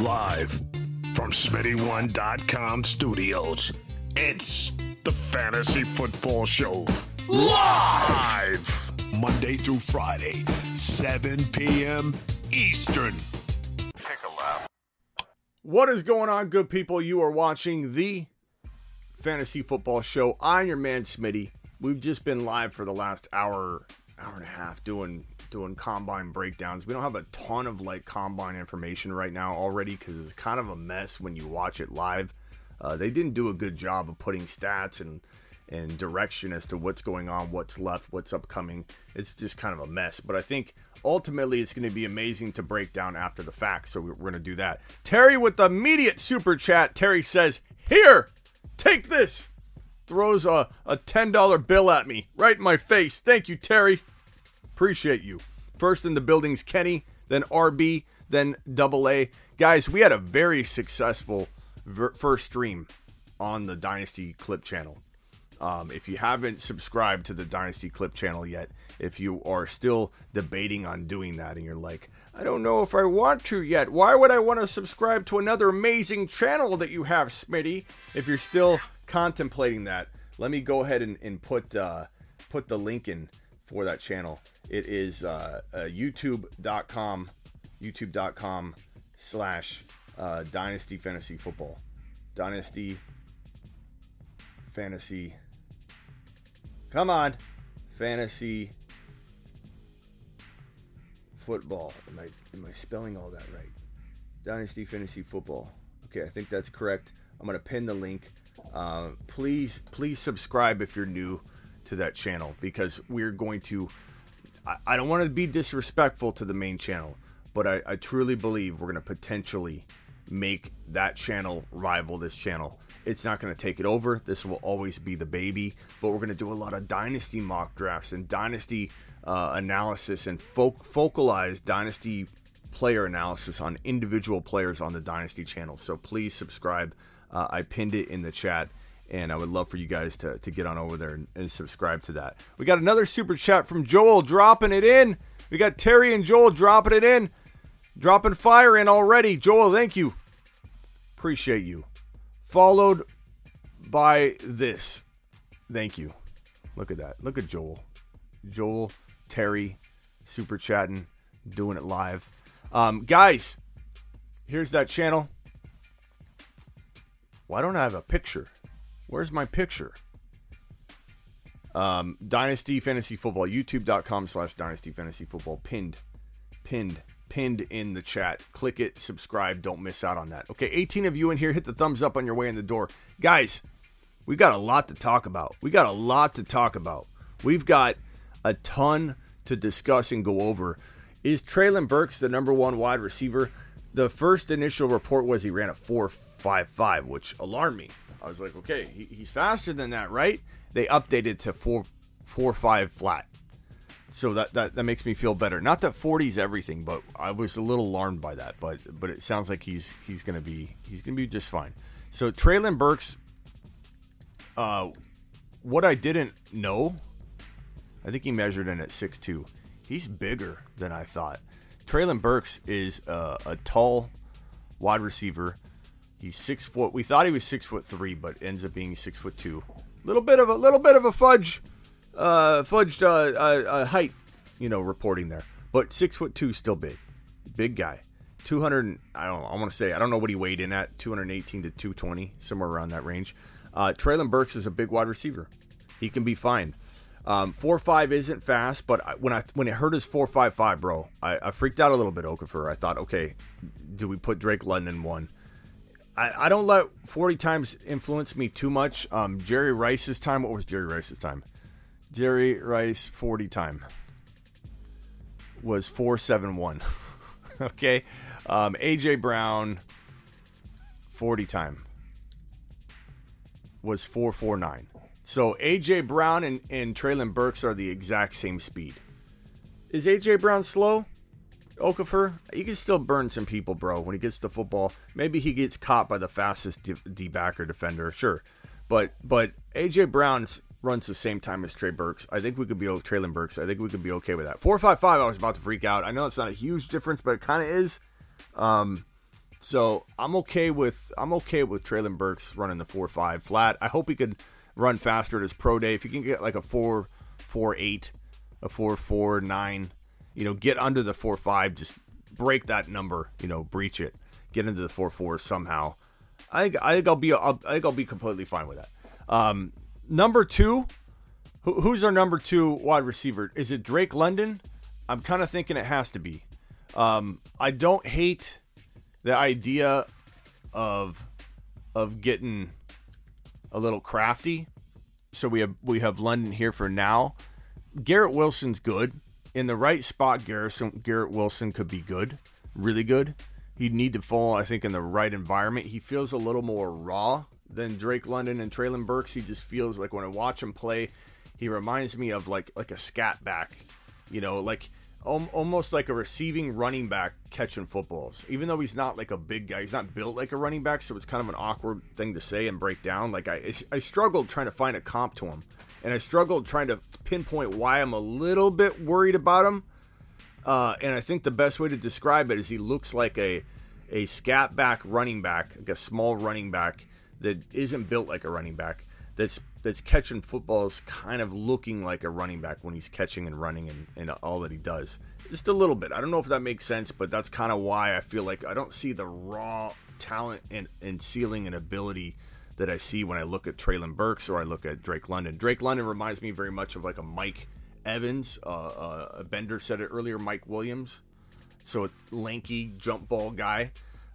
Live from Smitty1.com studios, it's the Fantasy Football Show. Live! Monday through Friday, 7 p.m. Eastern. Take a lap. What is going on, good people? You are watching the Fantasy Football Show. I'm your man, Smitty. We've just been live for the last hour and a half doing combine breakdowns. We don't have a ton of combine information right now already because it's kind of a mess when you watch it live. They didn't do a good job of putting stats and direction as to what's going on, what's left, what's upcoming. It's just kind of a mess. But I think ultimately it's going to be amazing to break down after the fact. So we're going to do that. Terry with the immediate super chat. Terry says, "Here, take this." Throws a $10 bill at me right in my face. Thank you, Terry. Appreciate you. First in the building's Kenny, then RB, then AA. Guys, we had a very successful first stream on the Dynasty Clip Channel. If you haven't subscribed to the Dynasty Clip Channel yet, if you are still debating on doing that and you're like, I don't know if I want to yet. Why would I want to subscribe to another amazing channel that you have, Smitty? If you're still contemplating that, let me go ahead and put the link in for that channel. It is youtube.com/Dynasty Fantasy Football. Dynasty Fantasy. Come on. Fantasy Football. Am I spelling all that right? Dynasty Fantasy Football. Okay, I think that's correct. I'm going to pin the link. Please subscribe if you're new to that channel, because we're going to... I don't want to be disrespectful to the main channel, but I truly believe we're going to potentially make that channel rival this channel. It's not going to take it over. This will always be the baby, but we're going to do a lot of dynasty mock drafts and dynasty analysis and focalized dynasty player analysis on individual players on the Dynasty channel. So please subscribe. I pinned it in the chat. And I would love for you guys to get on over there and subscribe to that. We got another super chat from Joel dropping it in. We got Terry and Joel dropping it in. Dropping fire in already. Joel, thank you. Appreciate you. Followed by this. Thank you. Look at that. Look at Joel. Joel, Terry, super chatting, doing it live. Guys, here's that channel. Why don't I have a picture? Where's my picture? Dynasty Fantasy Football, youtube.com/Dynasty Fantasy Football. Pinned in the chat. Click it, subscribe, don't miss out on that. Okay, 18 of you in here, hit the thumbs up on your way in the door. Guys, we've got a lot to talk about. We've got a ton to discuss and go over. Is Treylon Burks the number one wide receiver? The first initial report was he ran a 4.55, which alarmed me. I was like, okay, he's faster than that, right? They updated to 4.45 flat. So that makes me feel better. Not that 40 is everything, but I was a little alarmed by that. But it sounds like he's gonna be just fine. So Treylon Burks, what I didn't know, I think he measured in at 6'2". He's bigger than I thought. Treylon Burks is a tall wide receiver. He's 6 foot. We thought he was 6'3", but ends up being 6'2". Little bit of a fudged height, reporting there. But 6'2", still big, big guy. 200. I don't know what he weighed in at. 218 to 220, somewhere around that range. Treylon Burks is a big wide receiver. He can be fine. 4.5 isn't fast, but when it hurt his 4.55, bro, I freaked out a little bit, Okafor. I thought, okay, do we put Drake London one? I don't let 40 times influence me too much. Jerry Rice's time. What was Jerry Rice's time? Jerry Rice 40 time was 4.71. Okay. AJ Brown 40 time was 4.49. So AJ Brown and Treylon Burks are the exact same speed. Is AJ Brown slow? Okafor, he can still burn some people, bro, when he gets the football. Maybe he gets caught by the fastest D-back or defender, sure. But A.J. Brown runs the same time as Treylon Burks. I think we could be okay with that. 4.55, I was about to freak out. I know it's not a huge difference, but it kind of is. So I'm okay with Treylon Burks running the 4.5 flat. I hope he can run faster at his pro day. If you can get like a 4.48, a 4.49, get under the 4.5, just break that number, breach it, get into the 4.4 somehow. I think I'll be completely fine with that. Number two, who's our number two wide receiver? Is it Drake London? I'm kind of thinking it has to be. I don't hate the idea of getting a little crafty. So we have London here for now. Garrett Wilson's good in the right spot. Garrett Wilson could be good, really good. He'd need to fall, I think, in the right environment. He feels a little more raw than Drake London and Treylon Burks. He just feels like, when I watch him play, he reminds me of like a scat back, like almost like a receiving running back catching footballs. Even though he's not like a big guy, he's not built like a running back, so it's kind of an awkward thing to say and break down. Like I struggled trying to find a comp to him, and I struggled trying to pinpoint why I'm a little bit worried about him. And I think the best way to describe it is he looks like a scat back running back, like a small running back that isn't built like a running back, that's catching footballs, kind of looking like a running back when he's catching and running and all that he does. Just a little bit. I don't know if that makes sense, but that's kind of why I feel like I don't see the raw talent and ceiling and ability that I see when I look at Treylon Burks or I look at Drake London. Drake London reminds me very much of like a Mike Evans. Bender said it earlier, Mike Williams. So a lanky jump ball guy.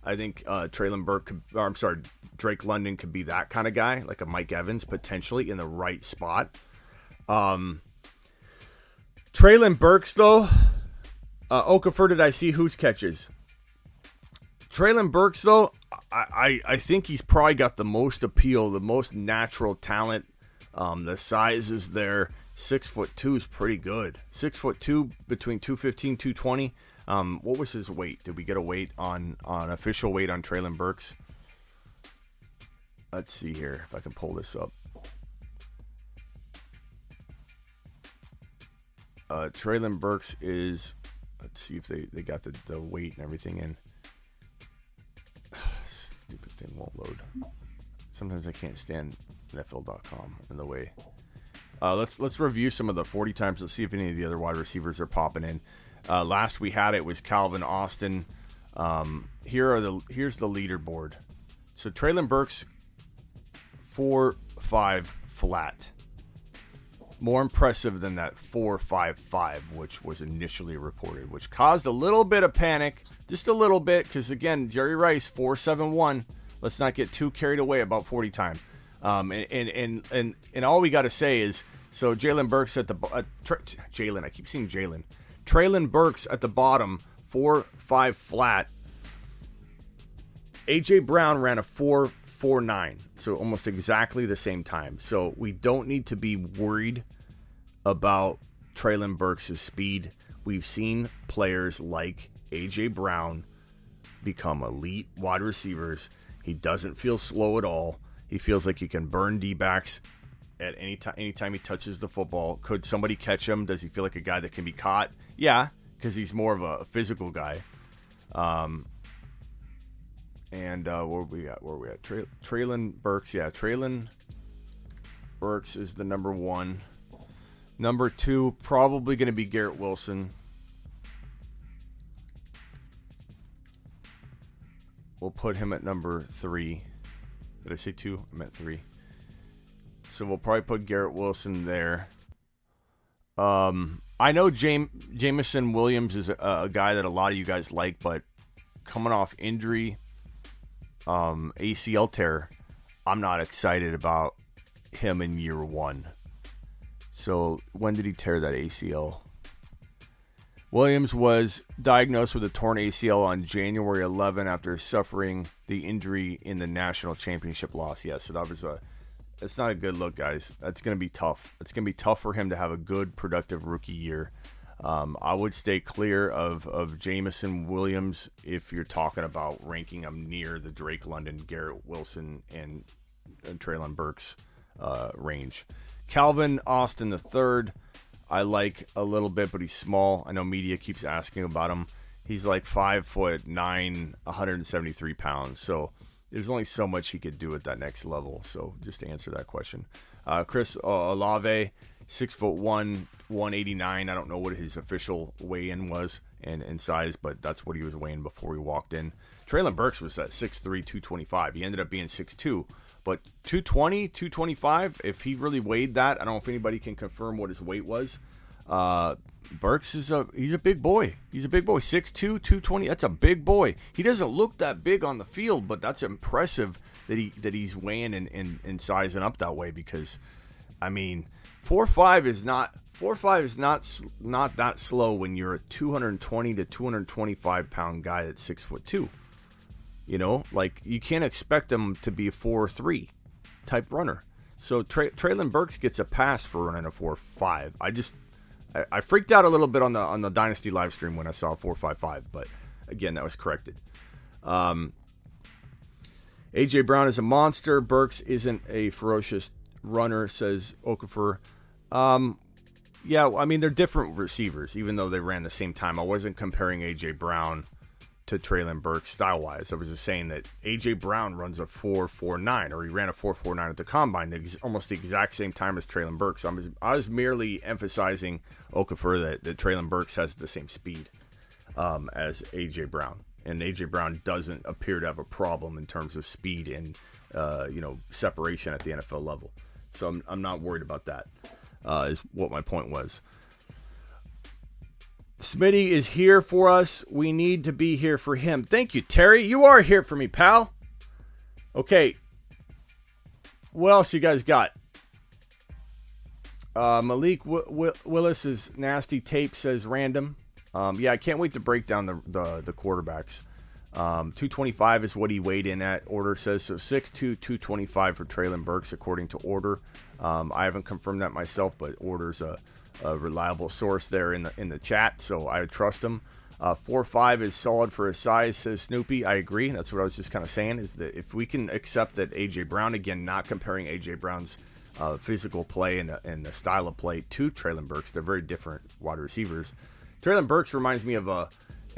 I think Drake London could be that kind of guy, like a Mike Evans, potentially in the right spot. Treylon Burks, though, Okafor, did I see whose catches? Treylon Burks, though, I think he's probably got the most appeal, the most natural talent. The size is there. 6'2" is pretty good. 6'2", between 215, 220. What was his weight? Did we get a weight on official weight on Treylon Burks? Let's see here if I can pull this up. Treylon Burks is, let's see if they got the weight and everything in. Stupid thing won't load. Sometimes I can't stand NFL.com in the way. Let's review some of the 40 times. Let's see if any of the other wide receivers are popping in. Last we had it was Calvin Austin. Here's the leaderboard. So Treylon Burks, 4.5 flat. More impressive than that 4.55, which was initially reported, which caused a little bit of panic, just a little bit, because again, Jerry Rice 4.71. Let's not get too carried away about 40 time. And all we got to say is, so Jaylen Burks at the Jaylen. I keep seeing Jaylen. Treylon Burks at the bottom, 4.5 flat. AJ Brown ran a 4.49, so almost exactly the same time. So we don't need to be worried about Treylon Burks' speed. We've seen players like AJ Brown become elite wide receivers. He doesn't feel slow at all. He feels like he can burn D-backs at any time. Anytime he touches the football, could somebody catch him? Does he feel like a guy that can be caught? Yeah, because he's more of a physical guy. Where we at? Treylon Burks. Yeah, Treylon Burks is the number one. Number two, probably going to be Garrett Wilson. We'll put him at number three. Did I say two? I meant three. So we'll probably put Garrett Wilson there. I know Jameson Williams is a guy that a lot of you guys like, but coming off injury, ACL tear, I'm not excited about him in year one. So when did he tear that ACL? Williams was diagnosed with a torn ACL on January 11 after suffering the injury in the national championship loss. Yeah, so that was it's not a good look, guys. That's going to be tough. It's going to be tough for him to have a good, productive rookie year. I would stay clear of Jameson Williams if you're talking about ranking him near the Drake London, Garrett Wilson, and Treylon Burks range. Calvin Austin III, I like a little bit, but he's small. I know media keeps asking about him. He's like 5'9", 173 pounds. So there's only so much he could do at that next level. So just to answer that question. Chris Olave, 6'1", 189. I don't know what his official weigh-in was and size, but that's what he was weighing before he walked in. Treylon Burks was at 6'3", 225. He ended up being 6'2". But 220, 225, if he really weighed that, I don't know if anybody can confirm what his weight was. Burks is he's a big boy. He's a big boy. 6'2", 220, that's a big boy. He doesn't look that big on the field, but that's impressive that he's weighing and sizing up that way, because, I mean, 4'5 is not... 4'5 is not that slow when you're a 220 to 225 pound guy that's 6'2". You know, like, you can't expect him to be a 4'3 type runner. So Treylon Burks gets a pass for running a 4'5. I freaked out a little bit on the Dynasty live stream when I saw 4.55, but again, that was corrected. AJ Brown is a monster. Burks isn't a ferocious runner, says Okafor. Yeah, I mean, they're different receivers, even though they ran the same time. I wasn't comparing A.J. Brown to Treylon Burks style-wise. I was just saying that A.J. Brown runs a 4.49, or he ran a 4.49 at the Combine, almost the exact same time as Treylon Burks. I was merely emphasizing, Okafor, that Treylon Burks has the same speed as A.J. Brown. And A.J. Brown doesn't appear to have a problem in terms of speed and separation at the NFL level. So I'm not worried about that. Is what my point was. Smitty is here for us. We need to be here for him. Thank you, Terry. You are here for me, pal. Okay. What else you guys got? Malik Willis's nasty tape says random. Yeah, I can't wait to break down the quarterbacks. 225 is what he weighed in at, order says. So 6'2", 225 for Treylon Burks, according to order. I haven't confirmed that myself, but order's a reliable source there in the chat, so I would trust him. 4'5 is solid for his size, says Snoopy. I agree. That's what I was just kind of saying, is that if we can accept that A.J. Brown, again, not comparing A.J. Brown's physical play and the style of play to Treylon Burks, they're very different wide receivers. Treylon Burks reminds me of a...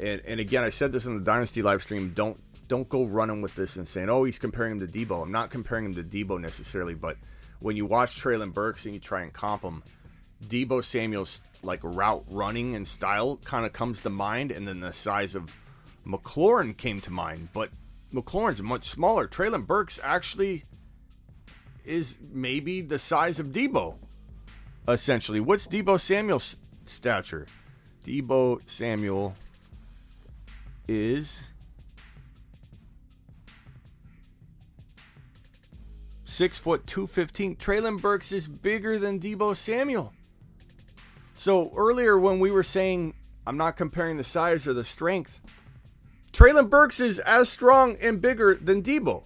And again, I said this in the Dynasty live stream. Don't go running with this and saying, oh, he's comparing him to Deebo. I'm not comparing him to Deebo necessarily, but when you watch Treylon Burks and you try and comp him, Deebo Samuel's like route running and style kind of comes to mind, and then the size of McLaurin came to mind. But McLaurin's much smaller. Treylon Burks actually is maybe the size of Deebo, essentially. What's Deebo Samuel's stature? Deebo Samuel is 6 foot 215. Treylon Burks is bigger than Deebo Samuel. So earlier when we were saying I'm not comparing the size or the strength, Treylon Burks is as strong and bigger than Deebo.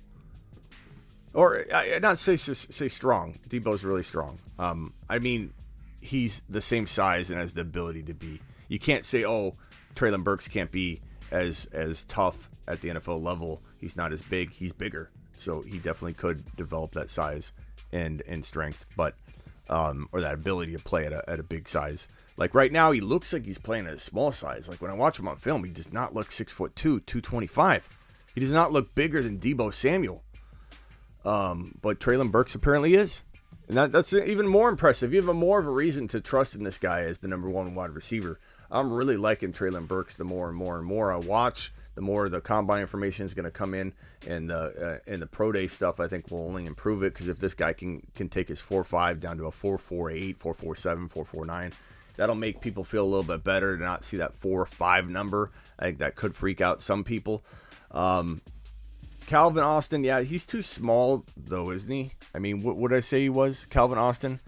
Or not say strong. Deebo's really strong. I mean, he's the same size and has the ability to be. You can't say, oh, Treylon Burks can't be as tough at the NFL level. He's not as big. He's bigger. So he definitely could develop that size and strength, but or that ability to play at a big size. Like right now, he looks like he's playing at a small size. Like when I watch him on film, he does not look 6 foot 225. He does not look bigger than Deebo Samuel. But Treylon Burks apparently is. And that's even more impressive. Even more of a reason to trust in this guy as the number one wide receiver. I'm really liking Treylon Burks the more and more and more I watch. The more the Combine information is going to come in, and the Pro Day stuff, I think, will only improve it, because if this guy can take his 4.5 down to a 4.48, 4.47, 4.49, that'll make people feel a little bit better to not see that 4.5 number. I think that could freak out some people. Calvin Austin, yeah, he's too small, though, isn't he? I mean, what would I say he was? Calvin Austin?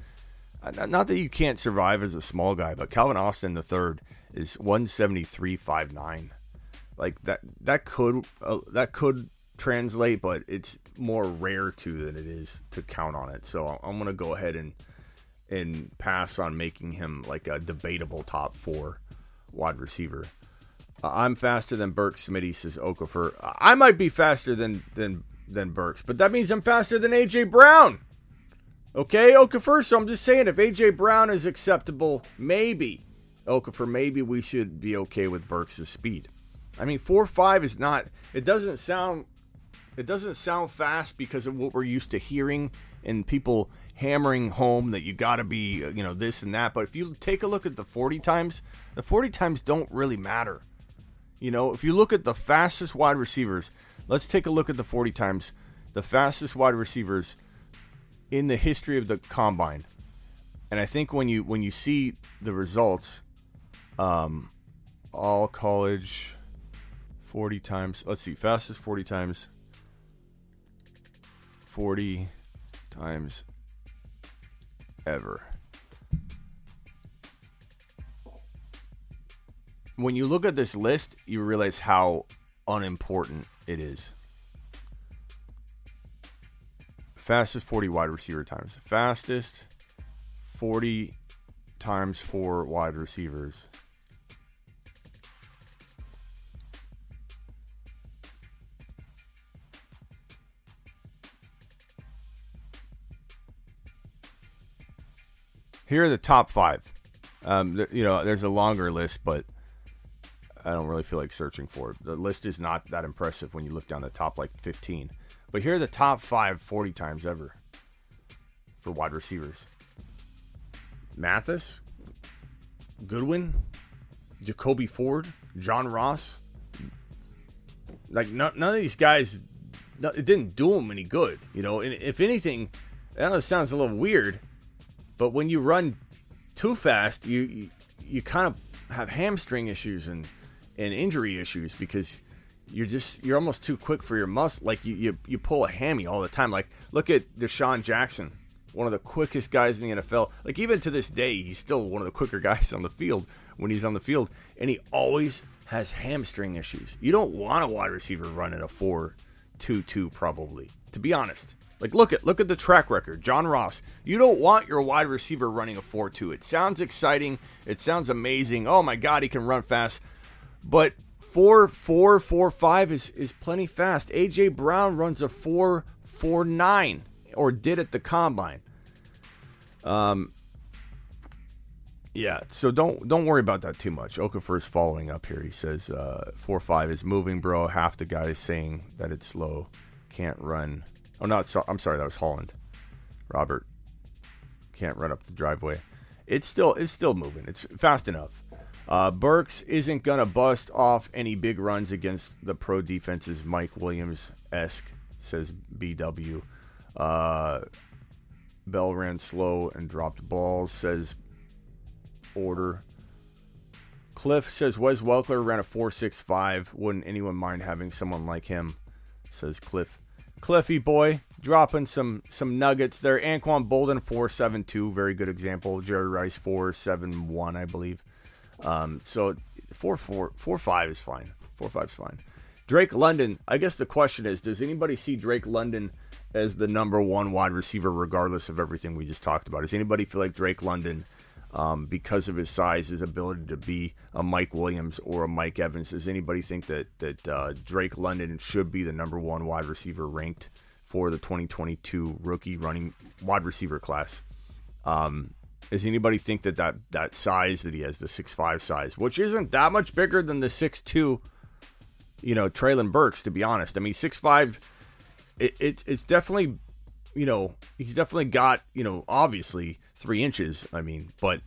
Not that you can't survive as a small guy, but Calvin Austin III is 173.59. Like that could translate, but it's more rare to than it is to count on it. So I'm gonna go ahead and pass on making him like a debatable top four wide receiver. I'm faster than Burks, Smitty, says Okafor. I might be faster than Burks, but that means I'm faster than AJ Brown. Okay, Okafor, so I'm just saying, if A.J. Brown is acceptable, maybe, Okafor, maybe we should be okay with Burks' speed. I mean, 4.5 is not, it doesn't sound fast because of what we're used to hearing and people hammering home that you got to be, you know, this and that. But if you take a look at the 40 times don't really matter. You know, if you look at the fastest wide receivers, let's take a look at the 40 times, the fastest wide receivers in the history of the combine. And I think when you see the results, all college 40 times, let's see, fastest 40 times, 40 times ever. When you look at this list, you realize how unimportant it is. Fastest 40 wide receiver times. Fastest 40 times for wide receivers. Here are the top five. You know, there's a longer list, but I don't really feel like searching for it. The list is not that impressive when you look down the top, like 15. But here are the top five 40 times ever for wide receivers. Mathis, Goodwin, Jacoby Ford, John Ross. Like, none of these guys, it didn't do them any good. You know, and if anything, I know it sounds a little weird, but when you run too fast, you kind of have hamstring issues and injury issues because you're almost too quick for your muscle. Like you pull a hammy all the time. Like look at Deshaun Jackson, one of the quickest guys in the NFL. Like even to this day, he's still one of the quicker guys on the field when he's on the field, and he always has hamstring issues. You don't want a wide receiver running a 4.22 probably, to be honest. Like look at the track record. John Ross. You don't want your wide receiver running a 4.2. It sounds exciting. It sounds amazing. Oh my God, he can run fast. But 4.45 is plenty fast. AJ Brown runs a 4.49 or did at the combine. Yeah, so don't worry about that too much. Okafor is following up here. He says 4.5 is moving, bro. Half the guys saying that it's slow. Can't run. Oh, no, I'm sorry. That was Holland. Robert can't run up the driveway. It's still moving. It's fast enough. Burks isn't going to bust off any big runs against the pro defenses. Mike Williams-esque, says BW. Bell ran slow and dropped balls, says Order. Cliff says Wes Welker ran a 4.65. Wouldn't anyone mind having someone like him, says Cliff. Cliffy boy dropping some nuggets there. Anquan Bolden 4.72, very good example. Jerry Rice 4.71, I believe. So 4.5 is fine. 4.5 is fine. Drake London. I guess the question is, does anybody see Drake London as the number one wide receiver, regardless of everything we just talked about? Does anybody feel like Drake London, because of his size, his ability to be a Mike Williams or a Mike Evans, does anybody think that Drake London should be the number one wide receiver ranked for the 2022 rookie running wide receiver class? Does anybody think that size that he has, the 6'5 size, which isn't that much bigger than the 6'2, you know, Treylon Burks, to be honest? I mean, 6'5, it's definitely, you know, he's definitely got, you know, obviously 3 inches, I mean, but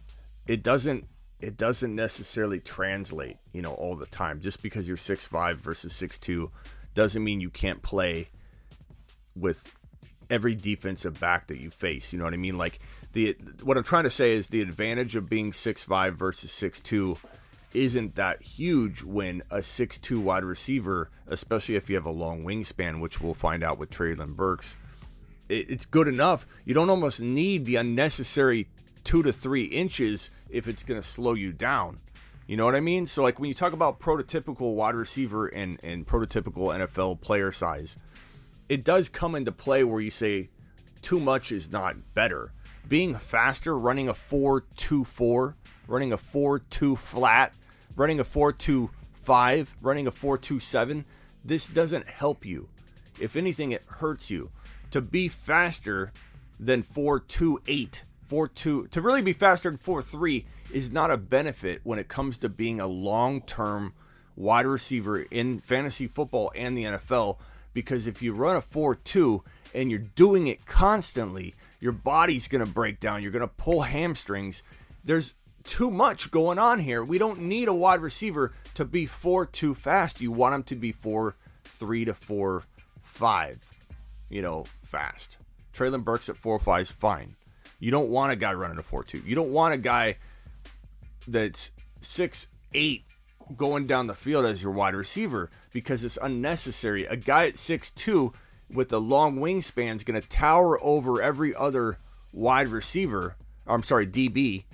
it doesn't necessarily translate, you know, all the time. Just because you're 6'5 versus 6'2 doesn't mean you can't play with every defensive back that you face. You know what I mean? Like what I'm trying to say is the advantage of being 6'5 versus 6'2 isn't that huge when a 6'2 wide receiver, especially if you have a long wingspan, which we'll find out with Treylon Burks, it's good enough. You don't almost need the unnecessary 2 to 3 inches if it's going to slow you down. You know what I mean? So like when you talk about prototypical wide receiver and prototypical NFL player size, it does come into play where you say too much is not better. Being faster, running a 4.24, running a 4.2 flat, running a 4.25, running a 4.27, this doesn't help you. If anything, it hurts you. To be faster than 4.28, 4.2, to really be faster than 4.3 is not a benefit when it comes to being a long-term wide receiver in fantasy football and the NFL, because if you run a 4-2 and you're doing it constantly, your body's going to break down. You're going to pull hamstrings. There's too much going on here. We don't need a wide receiver to be 4-2 fast. You want him to be 4-3 to 4-5, fast. Treylon Burks at 4-5 is fine. You don't want a guy running a 4-2. You don't want a guy that's 6'8 going down the field as your wide receiver, because it's unnecessary. A guy at 6'2 with a long wingspan is going to tower over every other wide receiver, DB,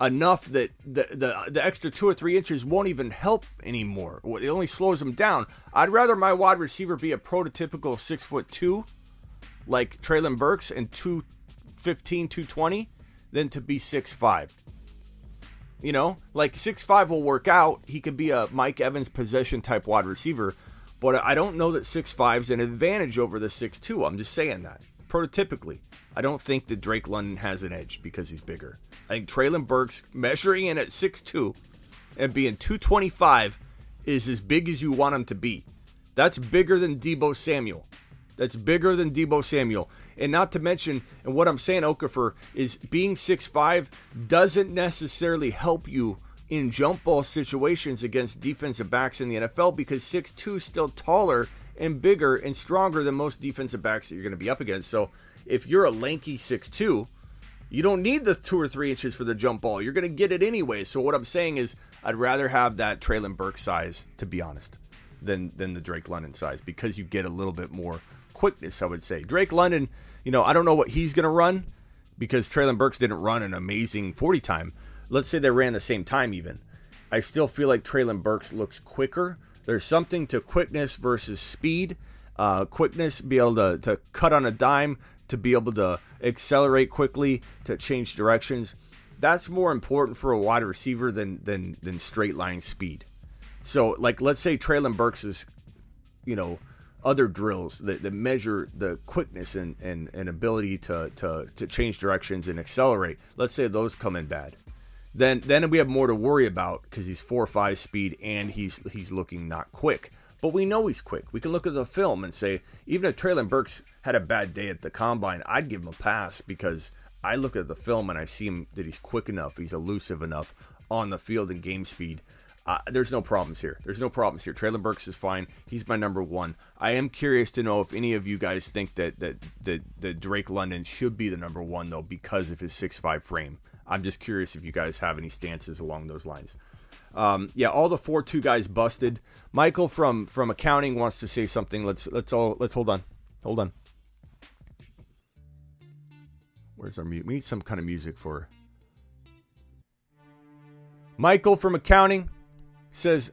enough that the extra 2 or 3 inches won't even help anymore. It only slows him down. I'd rather my wide receiver be a prototypical 6'2", like Treylon Burks, and 215, 220, than to be 6'5". 6'5" will work out. He could be a Mike Evans possession type wide receiver, but I don't know that 6'5" is an advantage over the 6'2". I'm just saying that. Prototypically, I don't think that Drake London has an edge because he's bigger. I think Treylon Burks measuring in at 6'2" and being 225 is as big as you want him to be. That's bigger than Deebo Samuel. And not to mention, and what I'm saying, Okafor, is being 6'5 doesn't necessarily help you in jump ball situations against defensive backs in the NFL, because 6'2 is still taller and bigger and stronger than most defensive backs that you're going to be up against. So if you're a lanky 6'2, you don't need the 2 or 3 inches for the jump ball. You're going to get it anyway. So what I'm saying is I'd rather have that Treylon Burks size, to be honest, than the Drake London size, because you get a little bit more quickness, I would say. Drake London, I don't know what he's going to run, because Treylon Burks didn't run an amazing 40 time. Let's say they ran the same time even. I still feel like Treylon Burks looks quicker. There's something to quickness versus speed. Quickness, be able to cut on a dime, to be able to accelerate quickly, to change directions. That's more important for a wide receiver than straight line speed. So, let's say Treylon Burks is, other drills that measure the quickness and ability to change directions and accelerate. Let's say those come in bad. Then we have more to worry about, because he's 4.5 speed and he's looking not quick. But we know he's quick. We can look at the film and say, even if Treylon Burks had a bad day at the Combine, I'd give him a pass, because I look at the film and I see him that he's quick enough, he's elusive enough on the field and game speed. There's no problems here. Treylon Burks is fine. He's my number one. I am curious to know if any of you guys think that Drake London should be the number one, though, because of his 6'5 frame. I'm just curious if you guys have any stances along those lines. All the 4'2 guys busted. Michael from accounting wants to say something. Let's hold on. Where's our mute? We need some kind of music for Michael from accounting. Says,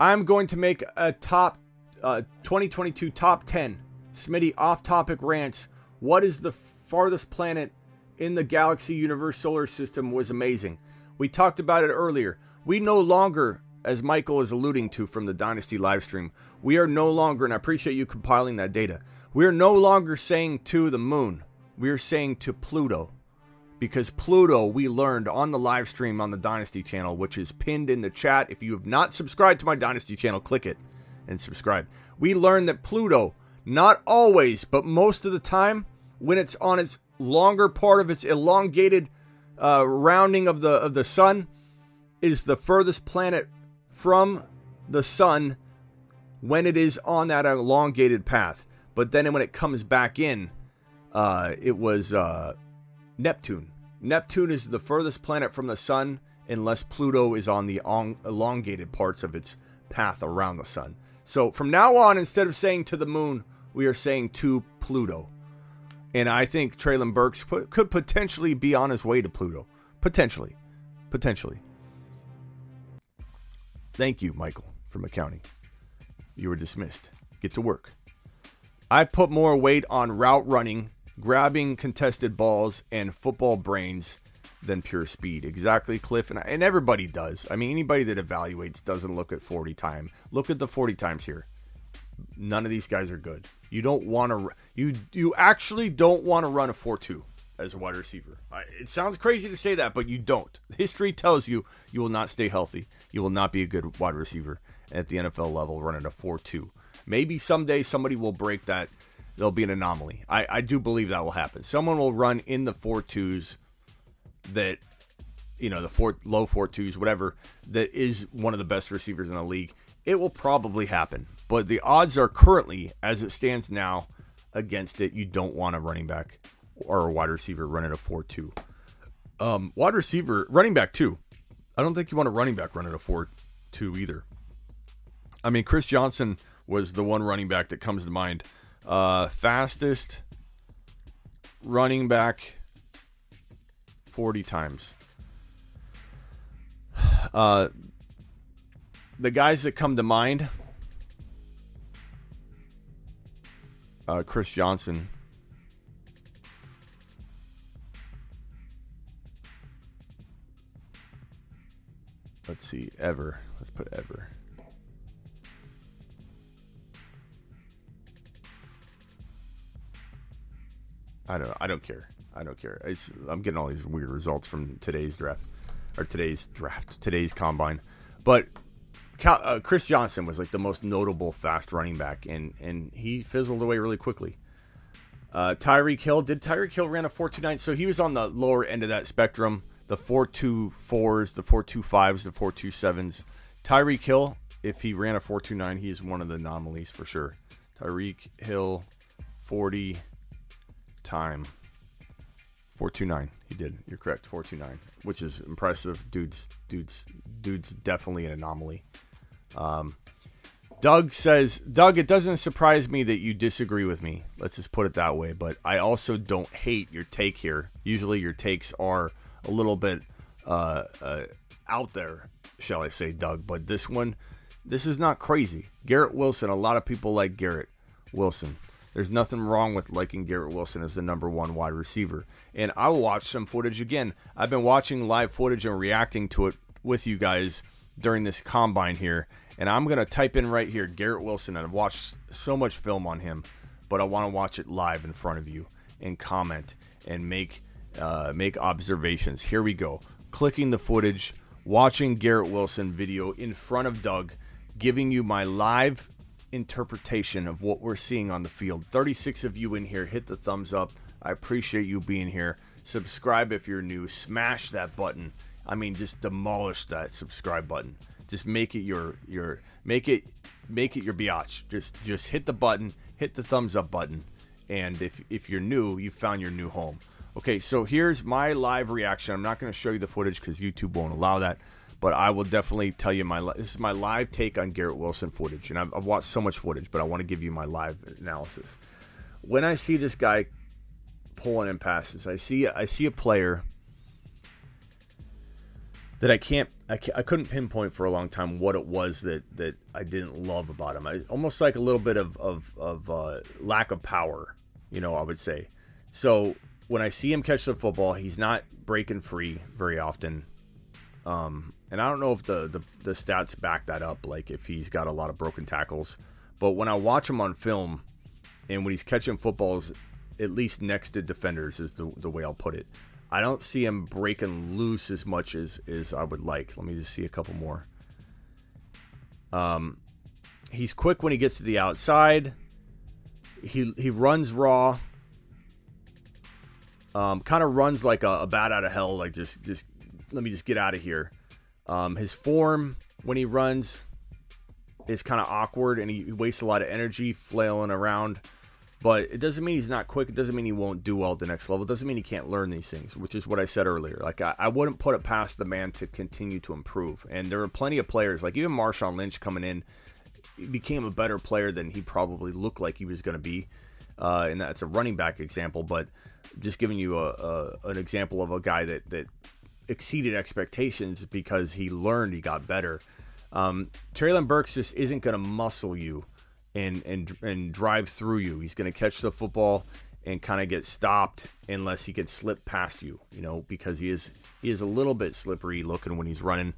I'm going to make a top 2022 top 10. Smitty, off-topic rants. What is the farthest planet in the galaxy, universe, solar system? Was amazing. We talked about it earlier. We no longer, as Michael is alluding to from the Dynasty live stream, we are no longer, and I appreciate you compiling that data, we are no longer saying to the moon. We are saying to Pluto. Because Pluto, we learned on the live stream on the Dynasty channel, which is pinned in the chat. If you have not subscribed to my Dynasty channel, click it and subscribe. We learned that Pluto, not always, but most of the time, when it's on its longer part of its elongated rounding of the sun, is the furthest planet from the sun when it is on that elongated path. But then when it comes back in, it was... Neptune. Neptune is the furthest planet from the sun, unless Pluto is on the elongated parts of its path around the sun. So from now on, instead of saying to the moon, we are saying to Pluto. And I think Treylon Burks could potentially be on his way to Pluto. Potentially. Thank you, Michael, from accounting. You were dismissed. Get to work. I put more weight on route running, grabbing contested balls, and football brains than pure speed. Exactly, Cliff. And everybody does. I mean, anybody that evaluates doesn't look at 40 time. Look at the 40 times here. None of these guys are good. You don't want to... You actually don't want to run a 4-2 as a wide receiver. It sounds crazy to say that, but you don't. History tells you will not stay healthy. You will not be a good wide receiver at the NFL level running a 4.2. Maybe someday somebody will break that. There'll be an anomaly. I do believe that will happen. Someone will run in the 4.2s that, you know, the low 4.2s, whatever, that is one of the best receivers in the league. It will probably happen. But the odds are currently, as it stands now, against it. You don't want a running back or a wide receiver running a 4.2. Wide receiver, running back too. I don't think you want a running back running a 4.2 either. I mean, Chris Johnson was the one running back that comes to mind. Fastest running back 40 times. The guys that come to mind, Chris Johnson. Let's see, ever. Let's put ever. I don't care. I'm getting all these weird results from today's combine. But Chris Johnson was like the most notable fast running back, and he fizzled away really quickly. Tyreek Hill. Tyreek Hill ran a 4.29, so he was on the lower end of that spectrum. The 4.24s, the 4.25s, the 4.27s. Tyreek Hill, if he ran a 4.29, he is one of the anomalies for sure. Tyreek Hill, 40 time. 4.29. He did. You're correct. 4.29, which is impressive. Dude's definitely an anomaly. Doug says, Doug, it doesn't surprise me that you disagree with me. Let's just put it that way. But I also don't hate your take here. Usually your takes are a little bit out there, shall I say, Doug. But this one, this is not crazy. Garrett Wilson, a lot of people like Garrett Wilson. There's nothing wrong with liking Garrett Wilson as the number one wide receiver. And I will watch some footage again. I've been watching live footage and reacting to it with you guys during this combine here. And I'm going to type in right here, Garrett Wilson. And I've watched so much film on him, but I want to watch it live in front of you and comment and make observations. Here we go. Clicking the footage, watching Garrett Wilson video in front of Doug, giving you my live interpretation of what we're seeing on the field. 36 of you in here, hit the thumbs up. I appreciate you being here. Subscribe if you're new. Smash that button. I mean, just demolish that subscribe button. Just make it your biatch. Just hit the button, hit the thumbs up button. And if you're new, you found your new home. Okay, so here's my live reaction. I'm not going to show you the footage because YouTube won't allow that. But I will definitely tell you this is my live take on Garrett Wilson footage. And I've watched so much footage, but I want to give you my live analysis. When I see this guy pulling in passes, I see a player that I couldn't pinpoint for a long time what it was that I didn't love about him. Almost like a little bit of lack of power, you know, I would say. So when I see him catch the football, he's not breaking free very often. And I don't know if the stats back that up, like if he's got a lot of broken tackles. But when I watch him on film and when he's catching footballs, at least next to defenders is the way I'll put it. I don't see him breaking loose as much as I would like. Let me just see a couple more. He's quick when he gets to the outside. He runs raw. Kind of runs like a bat out of hell, like just let me just get out of here. His form when he runs is kind of awkward, and he wastes a lot of energy flailing around. But it doesn't mean he's not quick. It doesn't mean he won't do well at the next level. It doesn't mean he can't learn these things, which is what I said earlier. Like, I wouldn't put it past the man to continue to improve. And there are plenty of players, like even Marshawn Lynch coming in, he became a better player than he probably looked like he was going to be. And that's a running back example, but just giving you an example of a guy that exceeded expectations because he learned, he got better. Treylon Burks just isn't going to muscle you and drive through you. He's going to catch the football and kind of get stopped unless he can slip past you, you know, because he is a little bit slippery looking when he's running,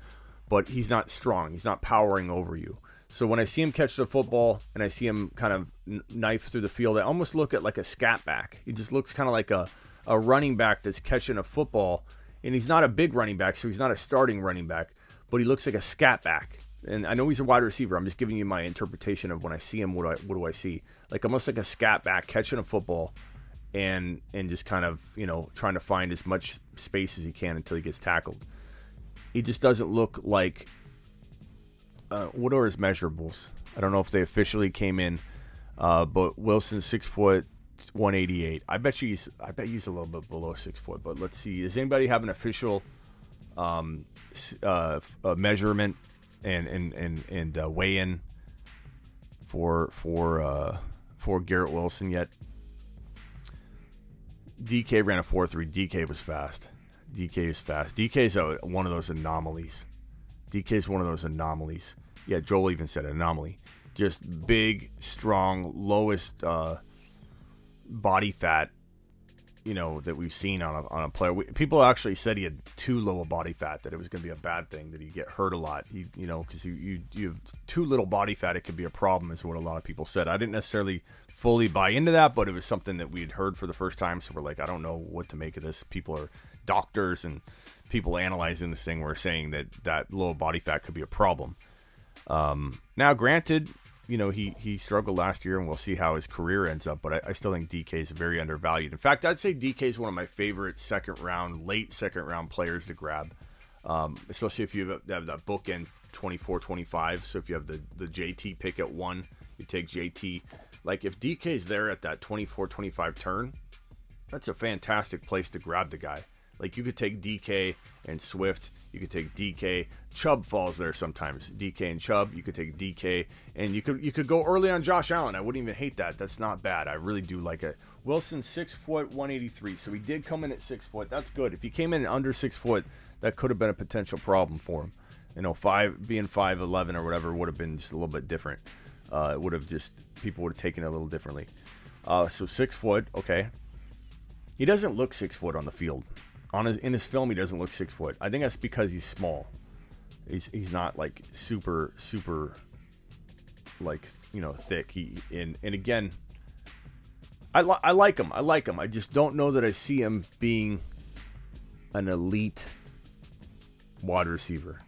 but he's not strong. He's not powering over you. So when I see him catch the football and I see him kind of knife through the field, I almost look at like a scat back. He just looks kind of like a running back that's catching a football. And he's not a big running back, so he's not a starting running back, but he looks like a scat back. And I know he's a wide receiver. I'm just giving you my interpretation of when I see him, what do I see? Like almost like a scat back catching a football and just kind of, you know, trying to find as much space as he can until he gets tackled. He just doesn't look like, what are his measurables? I don't know if they officially came in, but Wilson's 6 foot 188. I bet he's a little bit below 6 foot, but let's see. Does anybody have an official measurement and weigh in for Garrett Wilson yet? DK ran a 4.3. DK was fast. DK is fast. DK's one of those anomalies. Yeah, Joel even said anomaly. Just big, strong, lowest body fat, you know, that we've seen on a player. People actually said he had too low a body fat, that it was going to be a bad thing, that he'd get hurt a lot. Because you have too little body fat, it could be a problem, is what a lot of people said. I didn't necessarily fully buy into that, but it was something that we had heard for the first time, so we're like, I don't know what to make of this. People are doctors, and people analyzing this thing were saying that low body fat could be a problem. Now, granted, you know, he struggled last year, and we'll see how his career ends up, but I still think DK is very undervalued. In fact, I'd say DK is one of my favorite late second round players to grab, especially if you have that bookend 24-25. So if you have the JT pick at 1, you take JT. Like, if DK's there at that 24-25 turn, that's a fantastic place to grab the guy. Like, you could take DK and Swift. You could take DK. Chubb falls there sometimes. DK and Chubb. You could take DK. And you could go early on Josh Allen. I wouldn't even hate that. That's not bad. I really do like it. Wilson, 6 foot 183. So he did come in at 6 foot. That's good. If he came in under 6 foot, that could have been a potential problem for him. You know, 5'11" or whatever would have been just a little bit different. It would have just, people would have taken it a little differently. So 6 foot, okay. He doesn't look 6 foot on the field. In his film, he doesn't look 6 foot. I think that's because he's small. He's not like super like, you know, thick. And again, I like him. I just don't know that I see him being an elite wide receiver.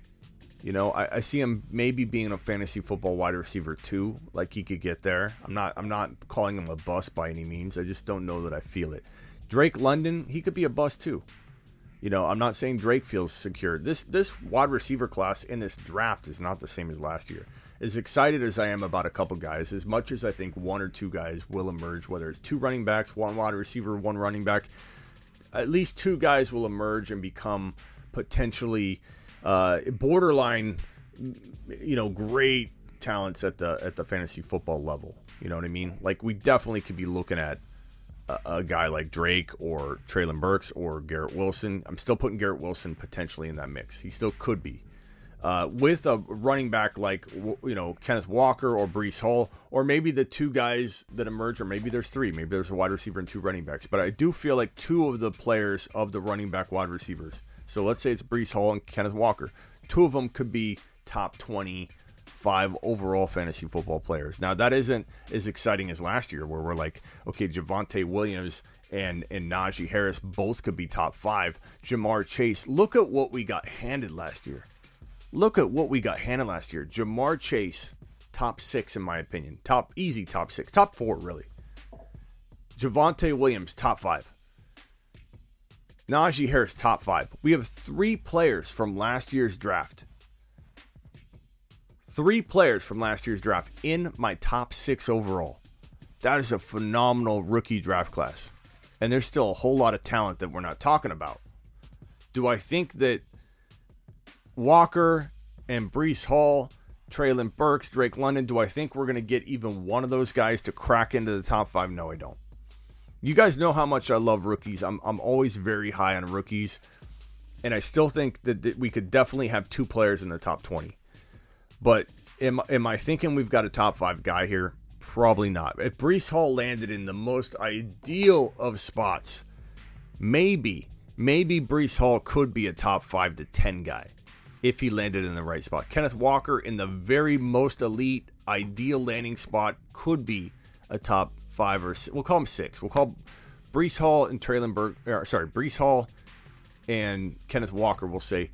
You know, I see him maybe being a fantasy football wide receiver too. Like, he could get there. I'm not calling him a bust by any means. I just don't know that I feel it. Drake London, he could be a bust too. You know, I'm not saying Drake feels secure. This wide receiver class in this draft is not the same as last year. As excited as I am about a couple guys, as much as I think one or two guys will emerge, whether it's 2 running backs, 1 wide receiver, 1 running back, at least 2 guys will emerge and become potentially borderline, you know, great talents at the fantasy football level. You know what I mean? Like, we definitely could be looking at a guy like Drake or Treylon Burks or Garrett Wilson. I'm still putting Garrett Wilson potentially in that mix. He still could be. With a running back like, you know, Kenneth Walker or Bryce Hall, or maybe the 2 guys that emerge, or maybe there's 3. Maybe there's a wide receiver and 2 running backs. But I do feel like 2 of the players of the running back wide receivers, so let's say it's Bryce Hall and Kenneth Walker, 2 of them could be top 25 overall fantasy football players. Now, that isn't as exciting as last year, where we're like, okay, Javante Williams and Najee Harris both could be top 5. Jamar Chase, look at what we got handed last year. Jamar Chase, top 6 in my opinion. Top 6. Top 4, really. Javante Williams, top 5. Najee Harris, top 5. We have 3 players from last year's draft. 3 players from last year's draft in my top 6 overall. That is a phenomenal rookie draft class. And there's still a whole lot of talent that we're not talking about. Do I think that Walker and Bryce Hall, Treylon Burks, Drake London, do I think we're going to get even one of those guys to crack into the top 5? No, I don't. You guys know how much I love rookies. I'm always very high on rookies. And I still think that we could definitely have 2 players in the top 20. But am I thinking we've got a top 5 guy here? Probably not. If Bryce Hall landed in the most ideal of spots, maybe Bryce Hall could be a top 5 to 10 guy if he landed in the right spot. Kenneth Walker in the very most elite, ideal landing spot could be a top 5 or 6. We'll call him 6. We'll call Bryce Hall and Treylon Burks. Sorry, Bryce Hall and Kenneth Walker. We'll say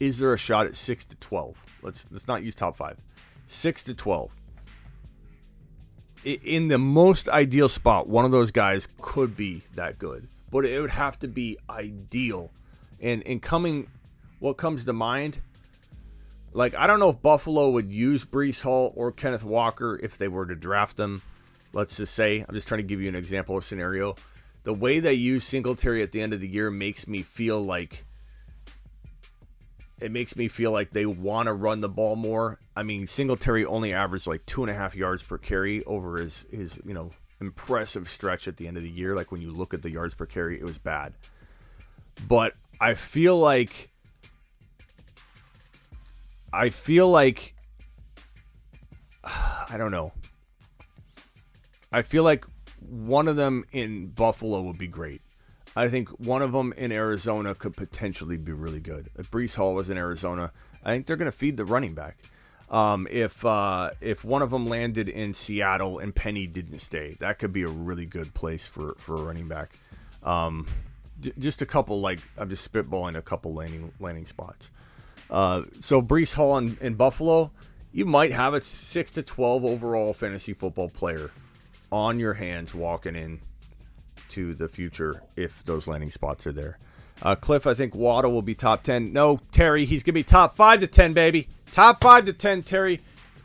Is there a shot at 6 to 12? Let's not use top five. 6 to 12. In the most ideal spot, one of those guys could be that good, but it would have to be ideal. And what comes to mind? Like, I don't know if Buffalo would use Bryce Hall or Kenneth Walker if they were to draft them. Let's just say, I'm just trying to give you an example of scenario. The way they use Singletary at the end of the year makes me feel like they want to run the ball more. I mean, Singletary only averaged like 2.5 yards per carry over his impressive stretch at the end of the year. Like, when you look at the yards per carry, it was bad. But I feel like I don't know. I feel like one of them in Buffalo would be great. I think one of them in Arizona could potentially be really good. If Bryce Hall was in Arizona, I think they're going to feed the running back. If one of them landed in Seattle and Penny didn't stay, that could be a really good place for a running back. Just a couple, like, I'm just spitballing a couple landing spots. So Bryce Hall in Buffalo, you might have a 6 to 12 overall fantasy football player on your hands walking in to the future if those landing spots are there. Cliff, I think Waddle will be top 10. No, Terry, he's going to be top 5 to 10, baby. Top 5 to 10, Terry.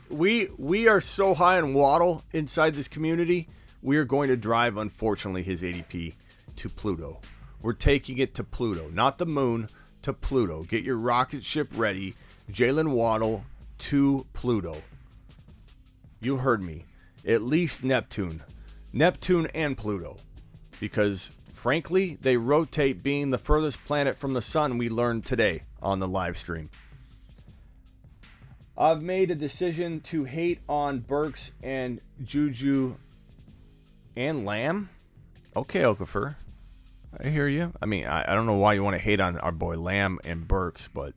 We are so high on Waddle inside this community. We are going to drive, unfortunately, his ADP to Pluto. We're taking it to Pluto, not the moon, to Pluto. Get your rocket ship ready. Jaylen Waddle to Pluto. You heard me. At least Neptune. Neptune and Pluto. Because, frankly, they rotate, being the furthest planet from the sun, we learned today on the live stream. I've made a decision to hate on Burks and Juju and Lamb. Okay, Okafor. I hear you. I mean, I don't know why you want to hate on our boy Lamb and Burks, but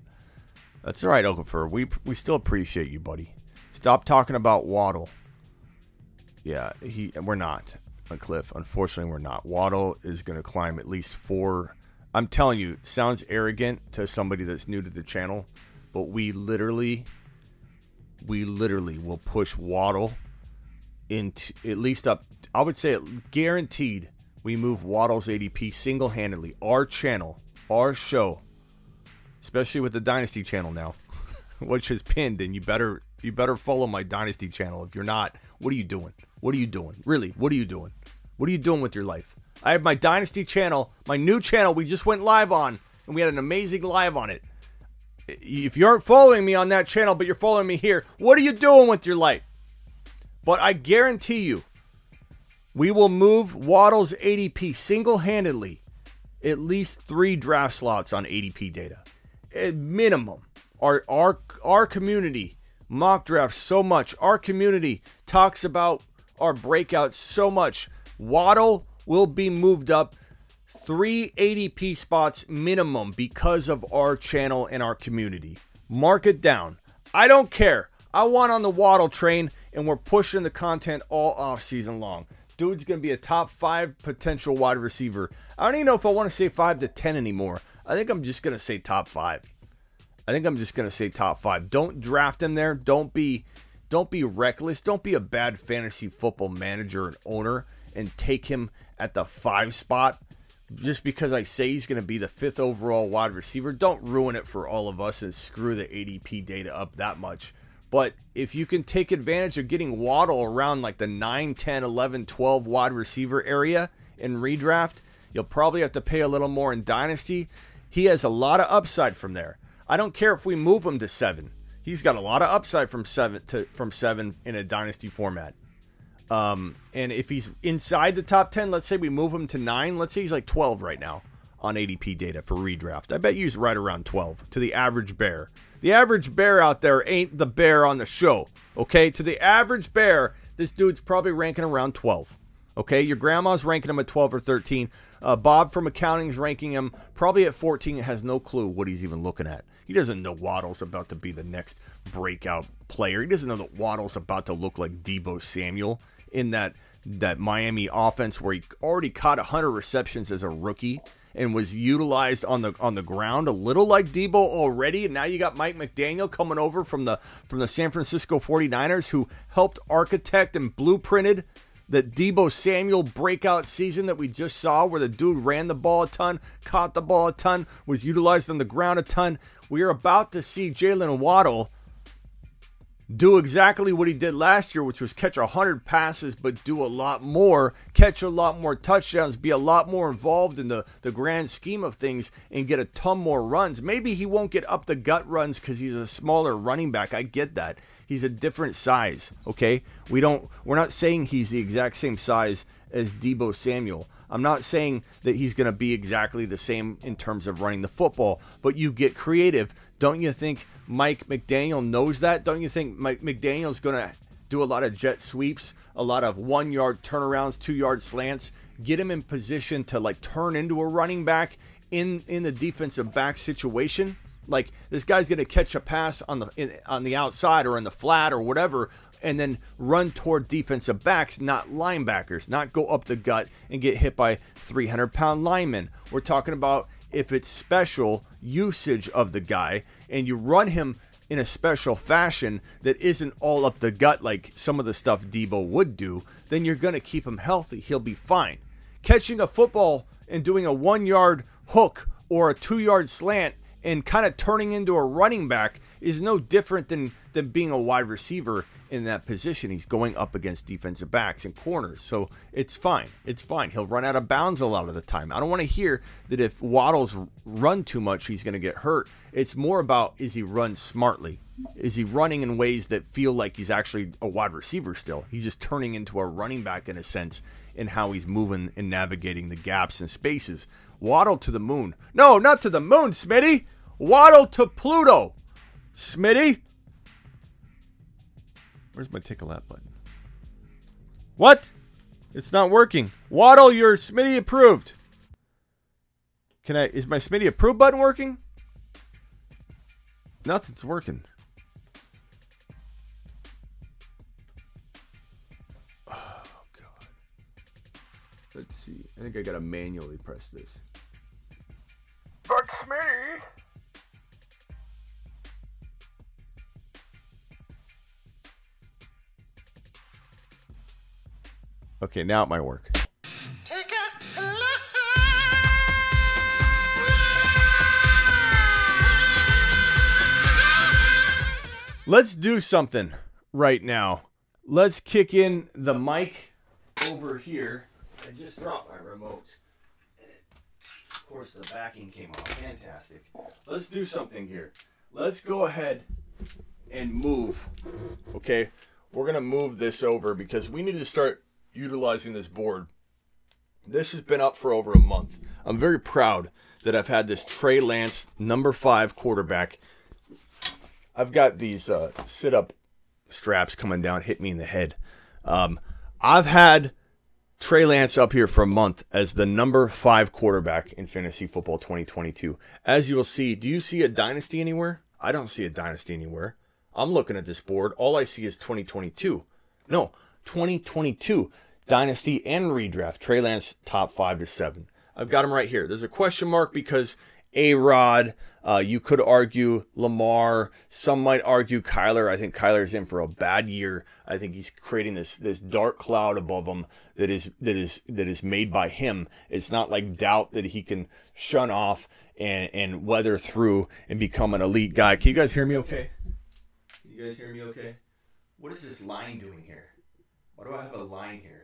that's all right, Okafor. We still appreciate you, buddy. Stop talking about Waddle. Yeah, we're not. Cliff, unfortunately, we're not. Waddle is going to climb at least 4. I'm telling you, it sounds arrogant to somebody that's new to the channel, but we literally will push Waddle into at least up. I would say it, guaranteed we move Waddle's ADP single-handedly. Our channel, our show, especially with the Dynasty channel now, which is pinned, and you better follow my Dynasty channel. If you're not, what are you doing? What are you doing? Really, what are you doing? What are you doing with your life? I have my Dynasty channel, my new channel we just went live on, and we had an amazing live on it. If you aren't following me on that channel, but you're following me here, what are you doing with your life? But I guarantee you, we will move Waddle's ADP single-handedly at least 3 draft slots on ADP data. At minimum, our community mock drafts so much. Our community talks about our breakouts so much. Waddle will be moved up 3 ADP spots minimum because of our channel and our community. Mark it down. I don't care. I want on the Waddle train, and we're pushing the content all offseason long. Dude's going to be a top 5 potential wide receiver. I don't even know if I want to say 5 to 10 anymore. I think I'm just going to say top 5. Don't draft him there. Don't be reckless. Don't be a bad fantasy football manager and owner and take him at the 5 spot just because I say he's going to be the 5th overall wide receiver. Don't ruin it for all of us and screw the ADP data up that much. But if you can take advantage of getting Waddle around like the 9, 10, 11, 12 wide receiver area in redraft, you'll probably have to pay a little more in Dynasty. He has a lot of upside from there. I don't care if we move him to 7. He's got a lot of upside from seven in a Dynasty format. And if he's inside the top 10, let's say we move him to 9. Let's say he's like 12 right now on ADP data for redraft. I bet he's right around 12 to the average bear. The average bear out there ain't the bear on the show, okay? To the average bear, this dude's probably ranking around 12, okay? Your grandma's ranking him at 12 or 13. Bob from accounting's ranking him probably at 14. Has no clue what he's even looking at. He doesn't know Waddle's about to be the next breakout player. He doesn't know that Waddle's about to look like Deebo Samuel in that Miami offense where he already caught 100 receptions as a rookie and was utilized on the ground a little like Deebo already. And now you got Mike McDaniel coming over from the San Francisco 49ers, who helped architect and blueprinted the Deebo Samuel breakout season that we just saw, where the dude ran the ball a ton, caught the ball a ton, was utilized on the ground a ton. We are about to see Jaylen Waddle do exactly what he did last year, which was catch 100 passes, but do a lot more, catch a lot more touchdowns, be a lot more involved in the grand scheme of things, and get a ton more runs. Maybe he won't get up the gut runs because he's a smaller running back. I get that. He's a different size, okay? We're not saying he's the exact same size as Deebo Samuel. I'm not saying that he's going to be exactly the same in terms of running the football, but you get creative. Don't you think Mike McDaniel knows that? Don't you think Mike McDaniel's going to do a lot of jet sweeps, a lot of 1-yard turnarounds, 2-yard slants, get him in position to like turn into a running back in the defensive back situation? Like, this guy's going to catch a pass on the outside or in the flat or whatever, and then run toward defensive backs, not linebackers, not go up the gut and get hit by 300-pound linemen. We're talking about if it's special usage of the guy and you run him in a special fashion that isn't all up the gut like some of the stuff Deebo would do, then you're going to keep him healthy. He'll be fine. Catching a football and doing a 1-yard hook or a 2-yard slant and kind of turning into a running back is no different than being a wide receiver in that position. He's going up against defensive backs and corners, so it's fine. It's fine. He'll run out of bounds a lot of the time. I don't want to hear that if Waddle's run too much, he's going to get hurt. It's more about, is he run smartly? Is he running in ways that feel like he's actually a wide receiver still? He's just turning into a running back in a sense in how he's moving and navigating the gaps and spaces. Waddle to the moon. No, not to the moon, Smitty. Waddle to Pluto, Smitty. Where's my tickle out button? What? It's not working. Waddle, you're Smitty approved. Is my Smitty approved button working? Nuts, it's working. Oh, God. Let's see. I think I gotta manually press this. But Smitty... Okay, now it might work. Take a look. Let's do something right now. Let's kick in the mic over here. I just dropped my remote. And of course, the backing came off. Fantastic. Let's do something here. Let's go ahead and move. Okay, we're going to move this over because we need to start utilizing this board. This has been up for over a month. I'm very proud that I've had this Trey Lance number 5 quarterback. I've got these sit-up straps coming down, hit me in the head. I've had Trey Lance up here for a month as the number 5 quarterback in fantasy football 2022. As you will see, do you see a dynasty anywhere? I don't see a dynasty anywhere. I'm looking at this board. All I see is 2022. No, 2022 dynasty and redraft. Trey Lance top 5 to 7. I've got him right here. There's a question mark because A-Rod, you could argue Lamar. Some might argue Kyler. I think Kyler's in for a bad year. I think he's creating this dark cloud above him that is made by him. It's not like doubt that he can shun off and weather through and become an elite guy. Can you guys hear me okay? What is this line doing here? Why do I have a line here?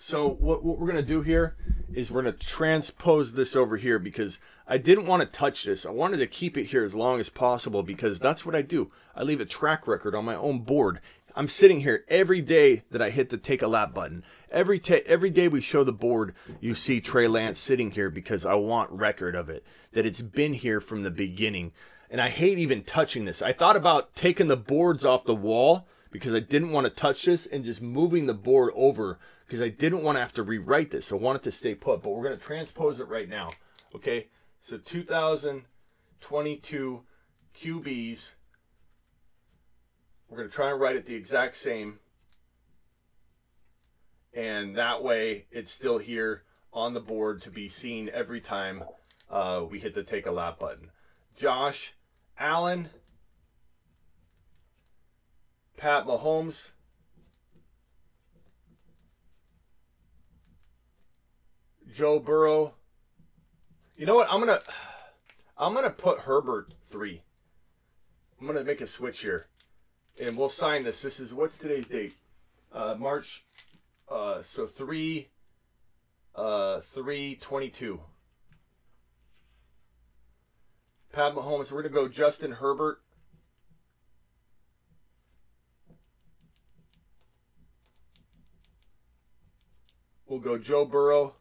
So what we're going to do here is we're going to transpose this over here because I didn't want to touch this. I wanted to keep it here as long as possible because that's what I do. I leave a track record on my own board. I'm sitting here every day that I hit the take a lap button. Every day we show the board, you see Trey Lance sitting here because I want record of it, that it's been here from the beginning. And I hate even touching this. I thought about taking the boards off the wall because I didn't want to touch this and just moving the board over because I didn't want to have to rewrite this. I wanted to stay put, but we're going to transpose it right now. Okay, so 2022 QBs. We're going to try and write it the exact same. and that way it's still here on the board to be seen every time we hit the take a lap button. Josh Allen, Pat Mahomes, Joe Burrow. You know what? I'm gonna put Herbert 3. I'm gonna make a switch here, and we'll sign this. This is what's today's date? March. So 3. 3/22. Pat Mahomes. We're gonna go Justin Herbert. We'll go Joe Burrow,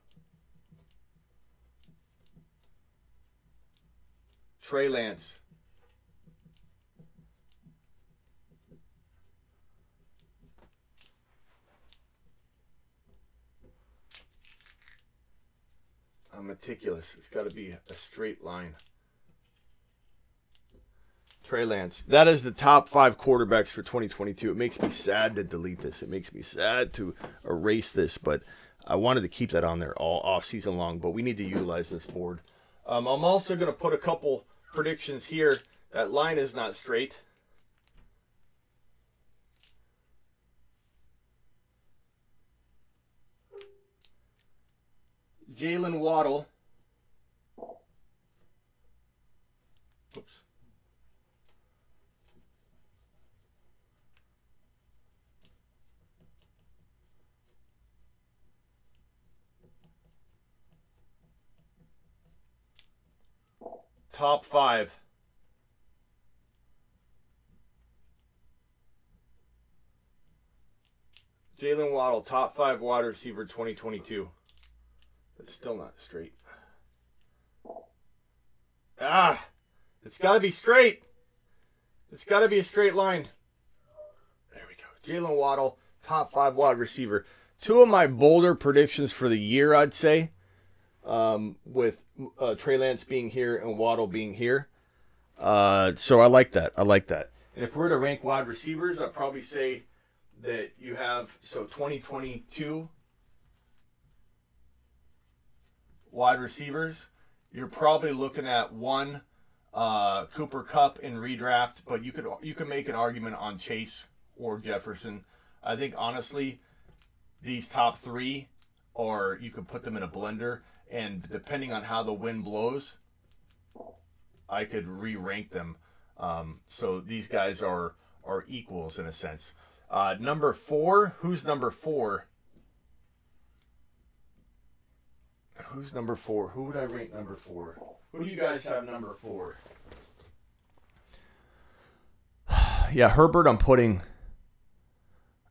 Trey Lance, I'm meticulous, it's got to be a straight line. Trey Lance. That is the top 5 quarterbacks for 2022. It makes me sad to delete this. It makes me sad to erase this, but I wanted to keep that on there all offseason long, but we need to utilize this board. I'm also going to put a couple predictions here. That line is not straight. Jaylen Waddle. Oops. Top 5. Jaylen Waddle, top 5 wide receiver 2022. That's still not straight. Ah! It's got to be straight! It's got to be a straight line. There we go. Jaylen Waddle, top 5 wide receiver. 2 of my bolder predictions for the year, I'd say. With Trey Lance being here and Waddle being here. So I like that. I like that. And if we're to rank wide receivers, I'd probably say that you have, so 2022 wide receivers, you're probably looking at one Cooper Kupp in redraft, but you could make an argument on Chase or Jefferson. I think, honestly, these top 3 are, you could put them in a blender, and depending on how the wind blows, I could re-rank them. So these guys are equals in a sense. Number 4. Who's number 4? Who's number 4? Who would I rank number 4? Who do you guys have number 4? Yeah, Herbert. I'm putting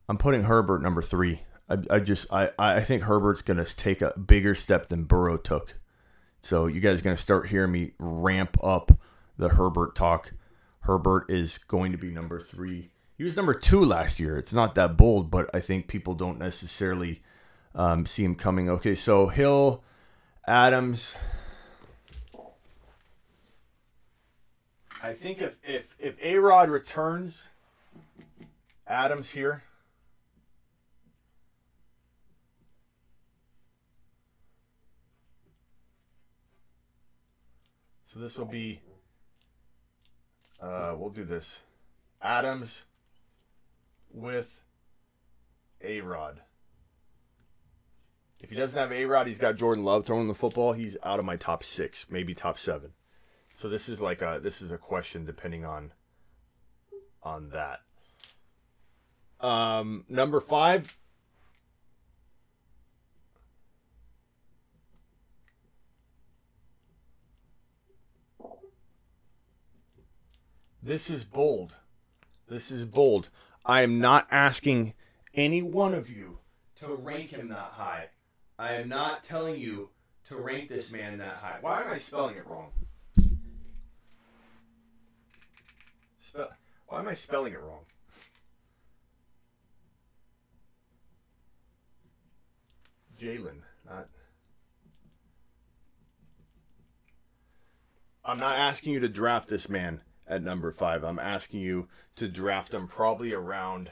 Herbert number 3. I think Herbert's going to take a bigger step than Burrow took. So you guys are going to start hearing me ramp up the Herbert talk. Herbert is going to be number 3. He was number 2 last year. It's not that bold, but I think people don't necessarily see him coming. Okay, so Hill, Adams. I think if A-Rod returns, Adams here. So this will be, we'll do this, Adams with A-Rod. If he doesn't have A-Rod, he's got Jordan Love throwing the football. He's out of my top 6, maybe top 7. So this is like a question depending on that. Number 5. This is bold. This is bold. I am not asking any one of you to rank him that high. I am not telling you to rank this man that high. Why am I spelling it wrong? Why am I spelling it wrong? Jaylen, not... I'm not asking you to draft this man at number 5. I'm asking you to draft them probably around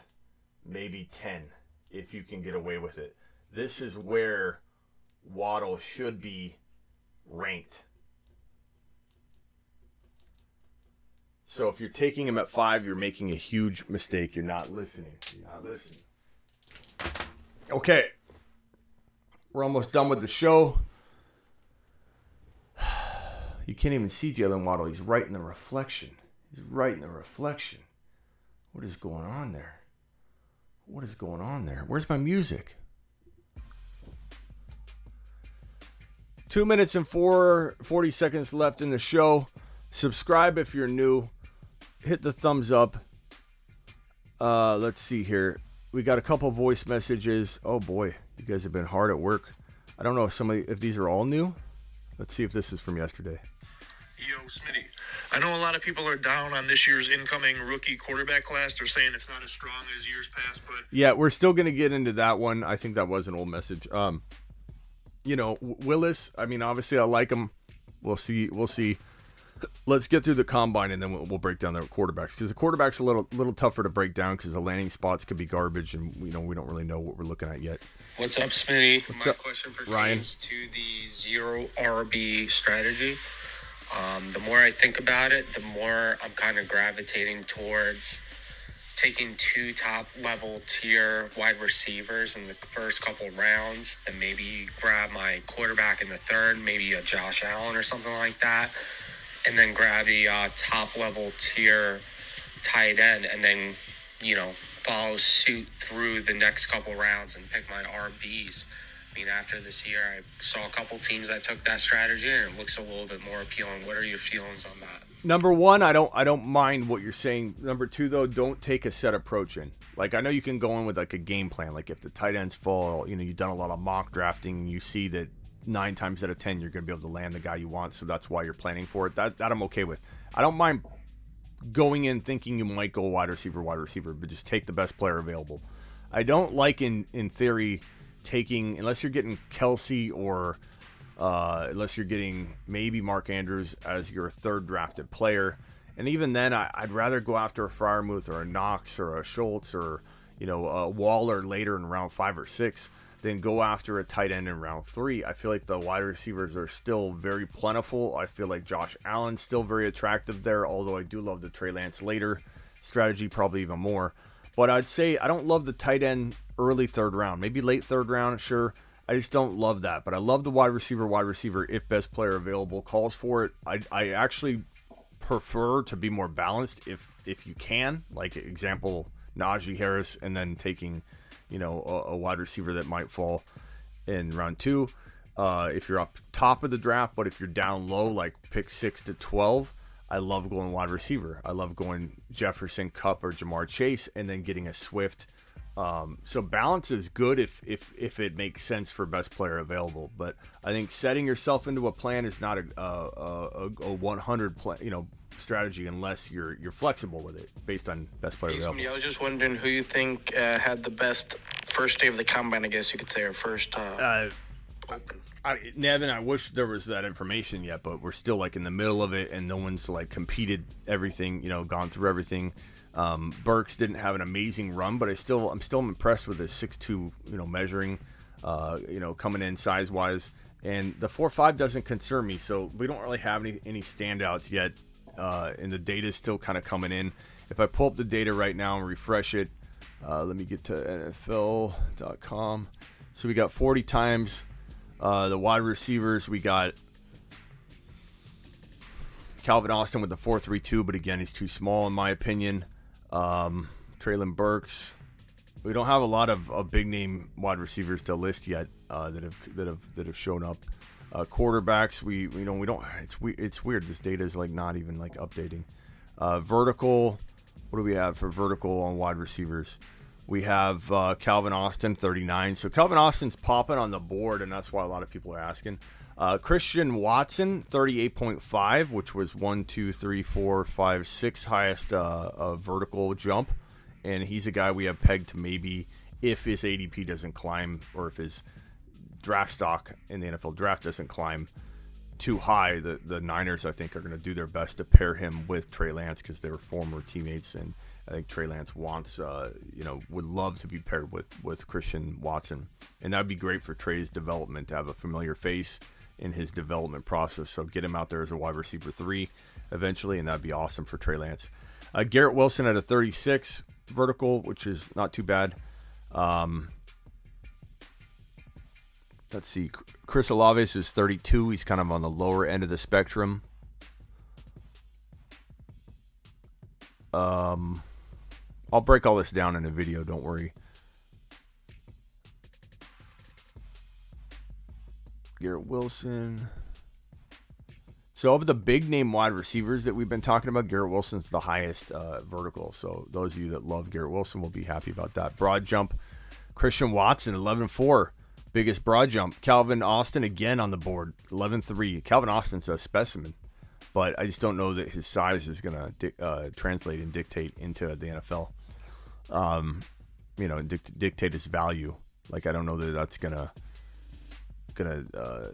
maybe 10 if you can get away with it. this is where Waddle should be ranked. So if you're taking him at 5, you're making a huge mistake. You're not listening. Okay. We're almost done with the show. You can't even see Jaylen Waddle. He's right in the reflection. What is going on there? Where's my music? 2 minutes and 40 seconds left in the show. Subscribe if you're new. Hit the thumbs up. Let's see here. We got a couple voice messages. Oh boy, you guys have been hard at work. I don't know if these are all new. Let's see if this is from yesterday. Yo, Smitty. I know a lot of people are down on this year's incoming rookie quarterback class. They're saying it's not as strong as years past, but... Yeah, we're still going to get into that one. I think that was an old message. You know, Willis, I mean, obviously I like him. We'll see. Let's get through the combine, and then we'll break down the quarterbacks, because the quarterback's a little tougher to break down because the landing spots could be garbage, and you know we don't really know what we're looking at yet. What's up, Smitty? What's My up? Question for Ryan teams to the zero RB strategy. The more I think about it, the more I'm kind of gravitating towards taking 2 top-level tier wide receivers in the first couple rounds, then maybe grab my quarterback in the 3rd, maybe a Josh Allen or something like that, and then grab the top-level tier tight end, and then, you know, follow suit through the next couple rounds and pick my RBs. I mean, after this year, I saw a couple teams that took that strategy, and it looks a little bit more appealing. What are your feelings on that? Number one, I don't mind what you're saying. Number two, though, don't take a set approach in. Like, I know you can go in with, like, a game plan. Like, if the tight ends fall, you know, you've done a lot of mock drafting, and you see that 9 times out of 10, you're going to be able to land the guy you want, so that's why you're planning for it. That I'm okay with. I don't mind going in thinking you might go wide receiver, but just take the best player available. I don't like, in theory, taking, unless you're getting Kelsey or unless you're getting maybe Mark Andrews as your 3rd drafted player. And even then, I'd rather go after a Freiermuth or a Knox or a Schultz or, you know, a Waller later in round 5 or 6. Then go after a tight end in round 3. I feel like the wide receivers are still very plentiful. I feel like Josh Allen's still very attractive there, although I do love the Trey Lance later strategy probably even more. But I'd say I don't love the tight end early 3rd round, maybe late 3rd round, sure. I just don't love that. But I love the wide receiver if best player available calls for it. I actually prefer to be more balanced if you can. Like, example, Najee Harris, and then taking... you know, a wide receiver that might fall in round 2 if you're up top of the draft. But if you're down low, like pick 6 to 12, I love going wide receiver. I love going Jefferson, Kupp, or Jamar Chase, and then getting a Swift. So balance is good if it makes sense for best player available. But I think setting yourself into a plan is not a 100 plan, you know, strategy, unless you're flexible with it based on best player available. I was just wondering who you think had the best first day of the combine, I guess you could say, or first open. Nevin, I wish there was that information yet, but we're still like in the middle of it, and no one's like competed everything, you know, gone through everything. Burks didn't have an amazing run, but I'm still impressed with his 6'2", you know, measuring, you know, coming in size wise, and the 4.5 doesn't concern me. So we don't really have any standouts yet. And the data is still kind of coming in. If I pull up the data right now and refresh it, let me get to NFL.com. So we got 40 times the wide receivers. We got Calvin Austin with the 4.32, but again, he's too small in my opinion. Treylon Burks. We don't have a lot of big name wide receivers to list yet that have shown up. Quarterbacks, we don't. It's weird. This data is like not even like updating. Vertical. What do we have for vertical on wide receivers? We have Calvin Austin 39. So Calvin Austin's popping on the board, and that's why a lot of people are asking. Christian Watson 38.5, which was 1, 2, 3, 4, 5, 6 highest vertical jump, and he's a guy we have pegged to maybe if his ADP doesn't climb, or if his draft stock in the NFL draft doesn't climb too high, the Niners I think are going to do their best to pair him with Trey Lance because they were former teammates, and I think Trey Lance wants, would love to be paired with Christian Watson. And that would be great for Trey's development to have a familiar face in his development process. So get him out there as a wide receiver 3 eventually, and that would be awesome for Trey Lance. Garrett Wilson at a 36 vertical, which is not too bad. Let's see. Chris Olaves is 32. He's kind of on the lower end of the spectrum. I'll break all this down in a video, don't worry. Garrett Wilson. So of the big name wide receivers that we've been talking about, Garrett Wilson's the highest vertical. So those of you that love Garrett Wilson will be happy about that. Broad jump, Christian Watson, 11-4. Biggest broad jump. Calvin Austin again on the board, 11-3. Calvin Austin's a specimen, but I just don't know that his size is going to translate and dictate into the NFL. Dictate his value. Like, I don't know that that's going to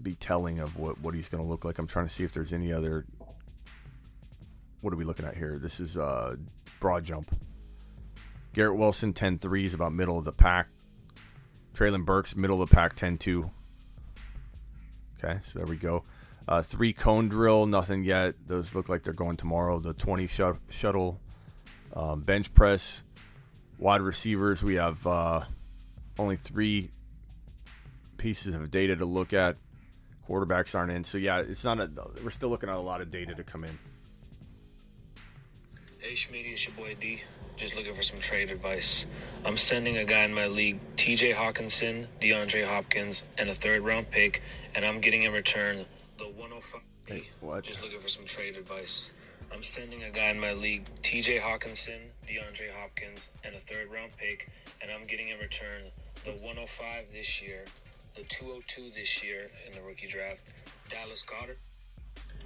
be telling of what he's going to look like. I'm trying to see if there's any other. What are we looking at here? This is broad jump. Garrett Wilson, 10-3, is about middle of the pack. Treylon Burks, middle of the pack, 10-2. Okay, so there we go. 3 cone drill, nothing yet. Those look like they're going tomorrow. The 20 shuttle, bench press, wide receivers. We have only 3 pieces of data to look at. Quarterbacks aren't in. So, yeah, we're still looking at a lot of data to come in. Hey, Schmitty, it's your boy D. Just looking for some trade advice. I'm sending a guy in my league, TJ Hockenson, DeAndre Hopkins, and a 3rd-round pick, and I'm getting in return the 105. Hey, what? Just looking for some trade advice. I'm sending a guy in my league, TJ Hockenson, DeAndre Hopkins, and a 3rd-round pick, and I'm getting in return the 105 this year, the 202 this year in the rookie draft, Dallas Goedert.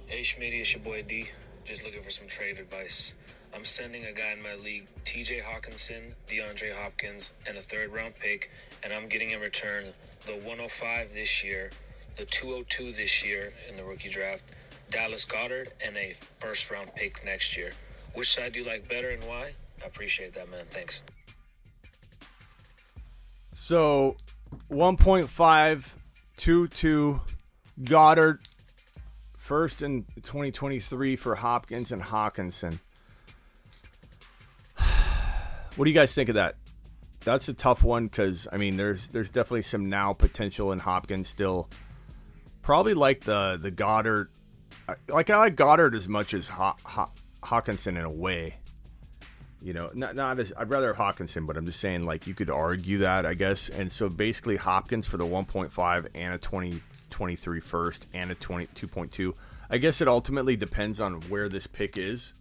Hey, Schmitty, it's your boy D. Just looking for some trade advice. I'm sending a guy in my league, TJ Hockenson, DeAndre Hopkins, and a 3rd-round pick, and I'm getting in return the 105 this year, the 202 this year in the rookie draft, Dallas Goedert, and a 1st-round pick next year. Which side do you like better and why? I appreciate that, man. Thanks. So, 1.5, 2-2, Goedert, 1st in 2023 for Hopkins and Hockenson. What do you guys think of that? That's a tough one because, I mean, there's definitely some now potential in Hopkins still. Probably like the Goedert. I like Goedert as much as Hockenson in a way. Not as, I'd rather Hockenson, but I'm just saying, like, you could argue that, I guess. And so basically Hopkins for the 1.5 and a 2023 first and a 22.2. I guess it ultimately depends on where this pick is.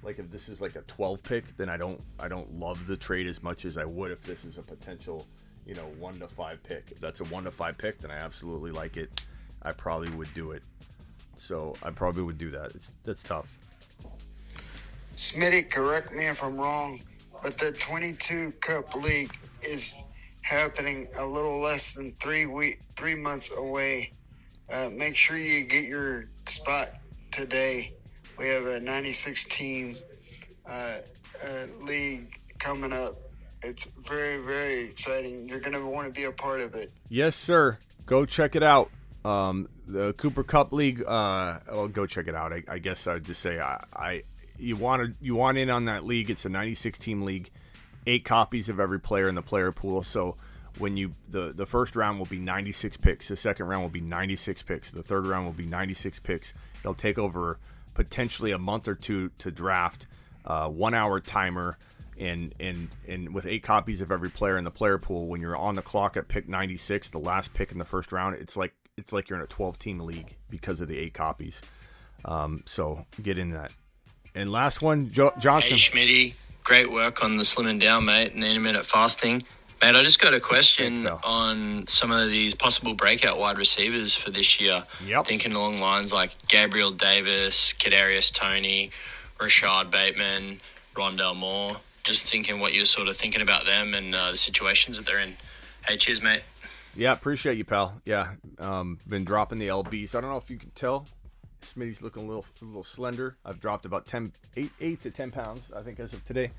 Like, if this is like a 12 pick, then I don't love the trade as much as I would if this is a potential, 1-5 pick. If that's a 1-5 pick, then I absolutely like it. I probably would do it. So I probably would do that. That's tough. Smitty, correct me if I'm wrong, but the 22 Cup League is happening a little less than 3 months away. Make sure you get your spot today. We have a 96-team league coming up. It's very, very exciting. You're going to want to be a part of it. Yes, sir. Go check it out. The Cooper Cup League. Go check it out. I guess I would just say you want in on that league. It's a 96-team league. 8 copies of every player in the player pool. So when the first round will be 96 picks. The second round will be 96 picks. The third round will be 96 picks. They'll take over potentially a month or two to draft, 1 hour timer, and with 8 copies of every player in the player pool. When you're on the clock at pick 96, the last pick in the first round, it's like you're in a 12-team league because of the 8 copies. So get in that. And last one, Johnson. Hey, Schmitty, great work on the slimming down, mate, and the intermittent fasting. Mate, I just got a question on some of these possible breakout wide receivers for this year. Yep. Thinking along lines like Gabriel Davis, Kadarius Toney, Rashad Bateman, Rondale Moore. Just thinking what you're sort of thinking about them and the situations that they're in. Hey, cheers, mate. Yeah, appreciate you, pal. Yeah, been dropping the LBs. I don't know if you can tell. Smitty's looking a little slender. I've dropped about 8 to 10 pounds, I think, as of today.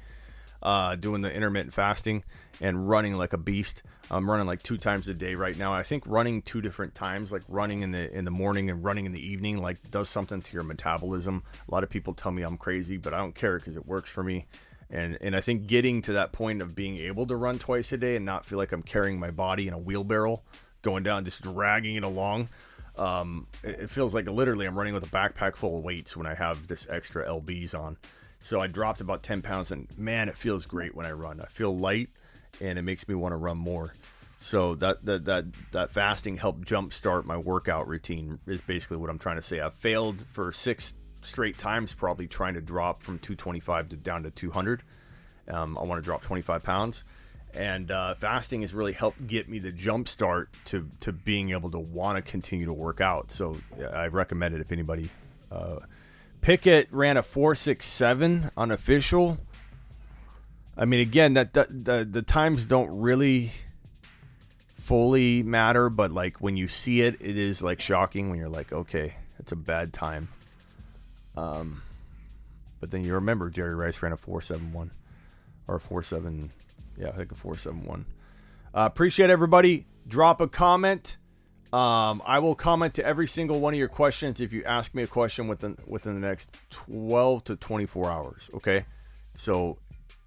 Doing the intermittent fasting and running like a beast. I'm running like 2 times a day right now. I think running 2 different times, like running in the morning and running in the evening, like does something to your metabolism. A lot of people tell me I'm crazy, but I don't care because it works for me. And I think getting to that point of being able to run twice a day and not feel like I'm carrying my body in a wheelbarrow, going down, just dragging it along. It feels like literally I'm running with a backpack full of weights when I have this extra LBs on. So I dropped about 10 pounds, and man, it feels great when I run. I feel light, and it makes me want to run more. So that fasting helped jumpstart my workout routine is basically what I'm trying to say. I've failed for 6 straight times probably trying to drop from 225 to down to 200. I want to drop 25 pounds. And fasting has really helped get me the jumpstart to being able to want to continue to work out. So I recommend it if anybody... Pickett ran a 4.67 unofficial. I mean, again, the times don't really fully matter, but like when you see it, it is like shocking when you're like, okay, it's a bad time. But then you remember Jerry Rice ran a 4.71 or a 4.7. Yeah, I think a 4.71. Appreciate everybody. Drop a comment. I will comment to every single one of your questions if you ask me a question within the next 12 to 24 hours, okay? So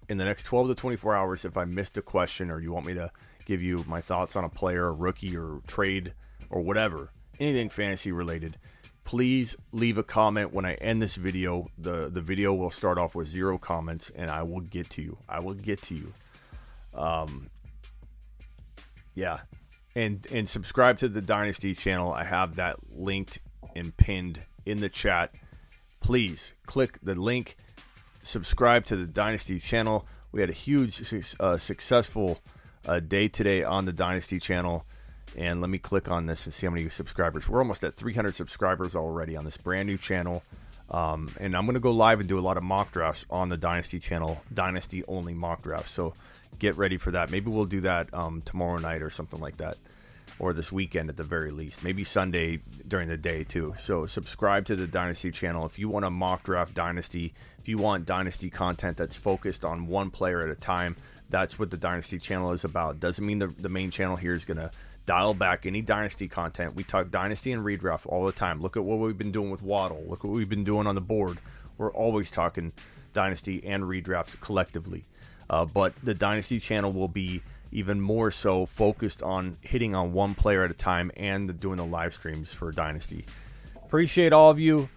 in the next 12 to 24 hours, if I missed a question or you want me to give you my thoughts on a player, a rookie, or trade, or whatever, anything fantasy-related, please leave a comment. When I end this video, the video will start off with 0 comments, and I will get to you. I will get to you. Yeah. And subscribe to the Dynasty channel. I have that linked and pinned in the chat. Please click the link. Subscribe to the Dynasty channel. We had a huge successful day today on the Dynasty channel. And let me click on this and see how many subscribers. We're almost at 300 subscribers already on this brand new channel. And I'm going to go live and do a lot of mock drafts on the Dynasty channel. Dynasty only mock drafts. So get ready for that. Maybe we'll do that tomorrow night or something like that, or this weekend at the very least, maybe Sunday during the day too. So subscribe to the Dynasty channel if you want to mock draft Dynasty, if you want Dynasty content that's focused on one player at a time. That's what the Dynasty channel is about. Doesn't mean the main channel here is going to dial back any Dynasty content. We talk Dynasty and redraft all the time. Look at what we've been doing with Waddle. Look what we've been doing on the board. We're always talking Dynasty and redraft collectively. But the Dynasty channel will be even more so focused on hitting on one player at a time and doing the live streams for Dynasty. Appreciate all of you.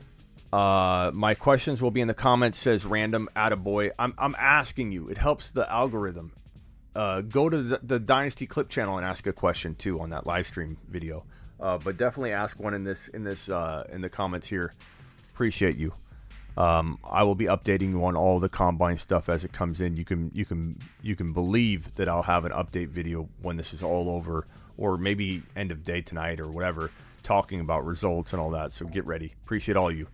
My questions will be in the comments. Says random attaboy. I'm asking you. It helps the algorithm. Go to the Dynasty Clip Channel and ask a question too on that live stream video. But definitely ask one in the comments here. Appreciate you. I will be updating you on all the Combine stuff as it comes in. You can believe that I'll have an update video when this is all over, or maybe end of day tonight or whatever, talking about results and all that. So get ready. Appreciate all you.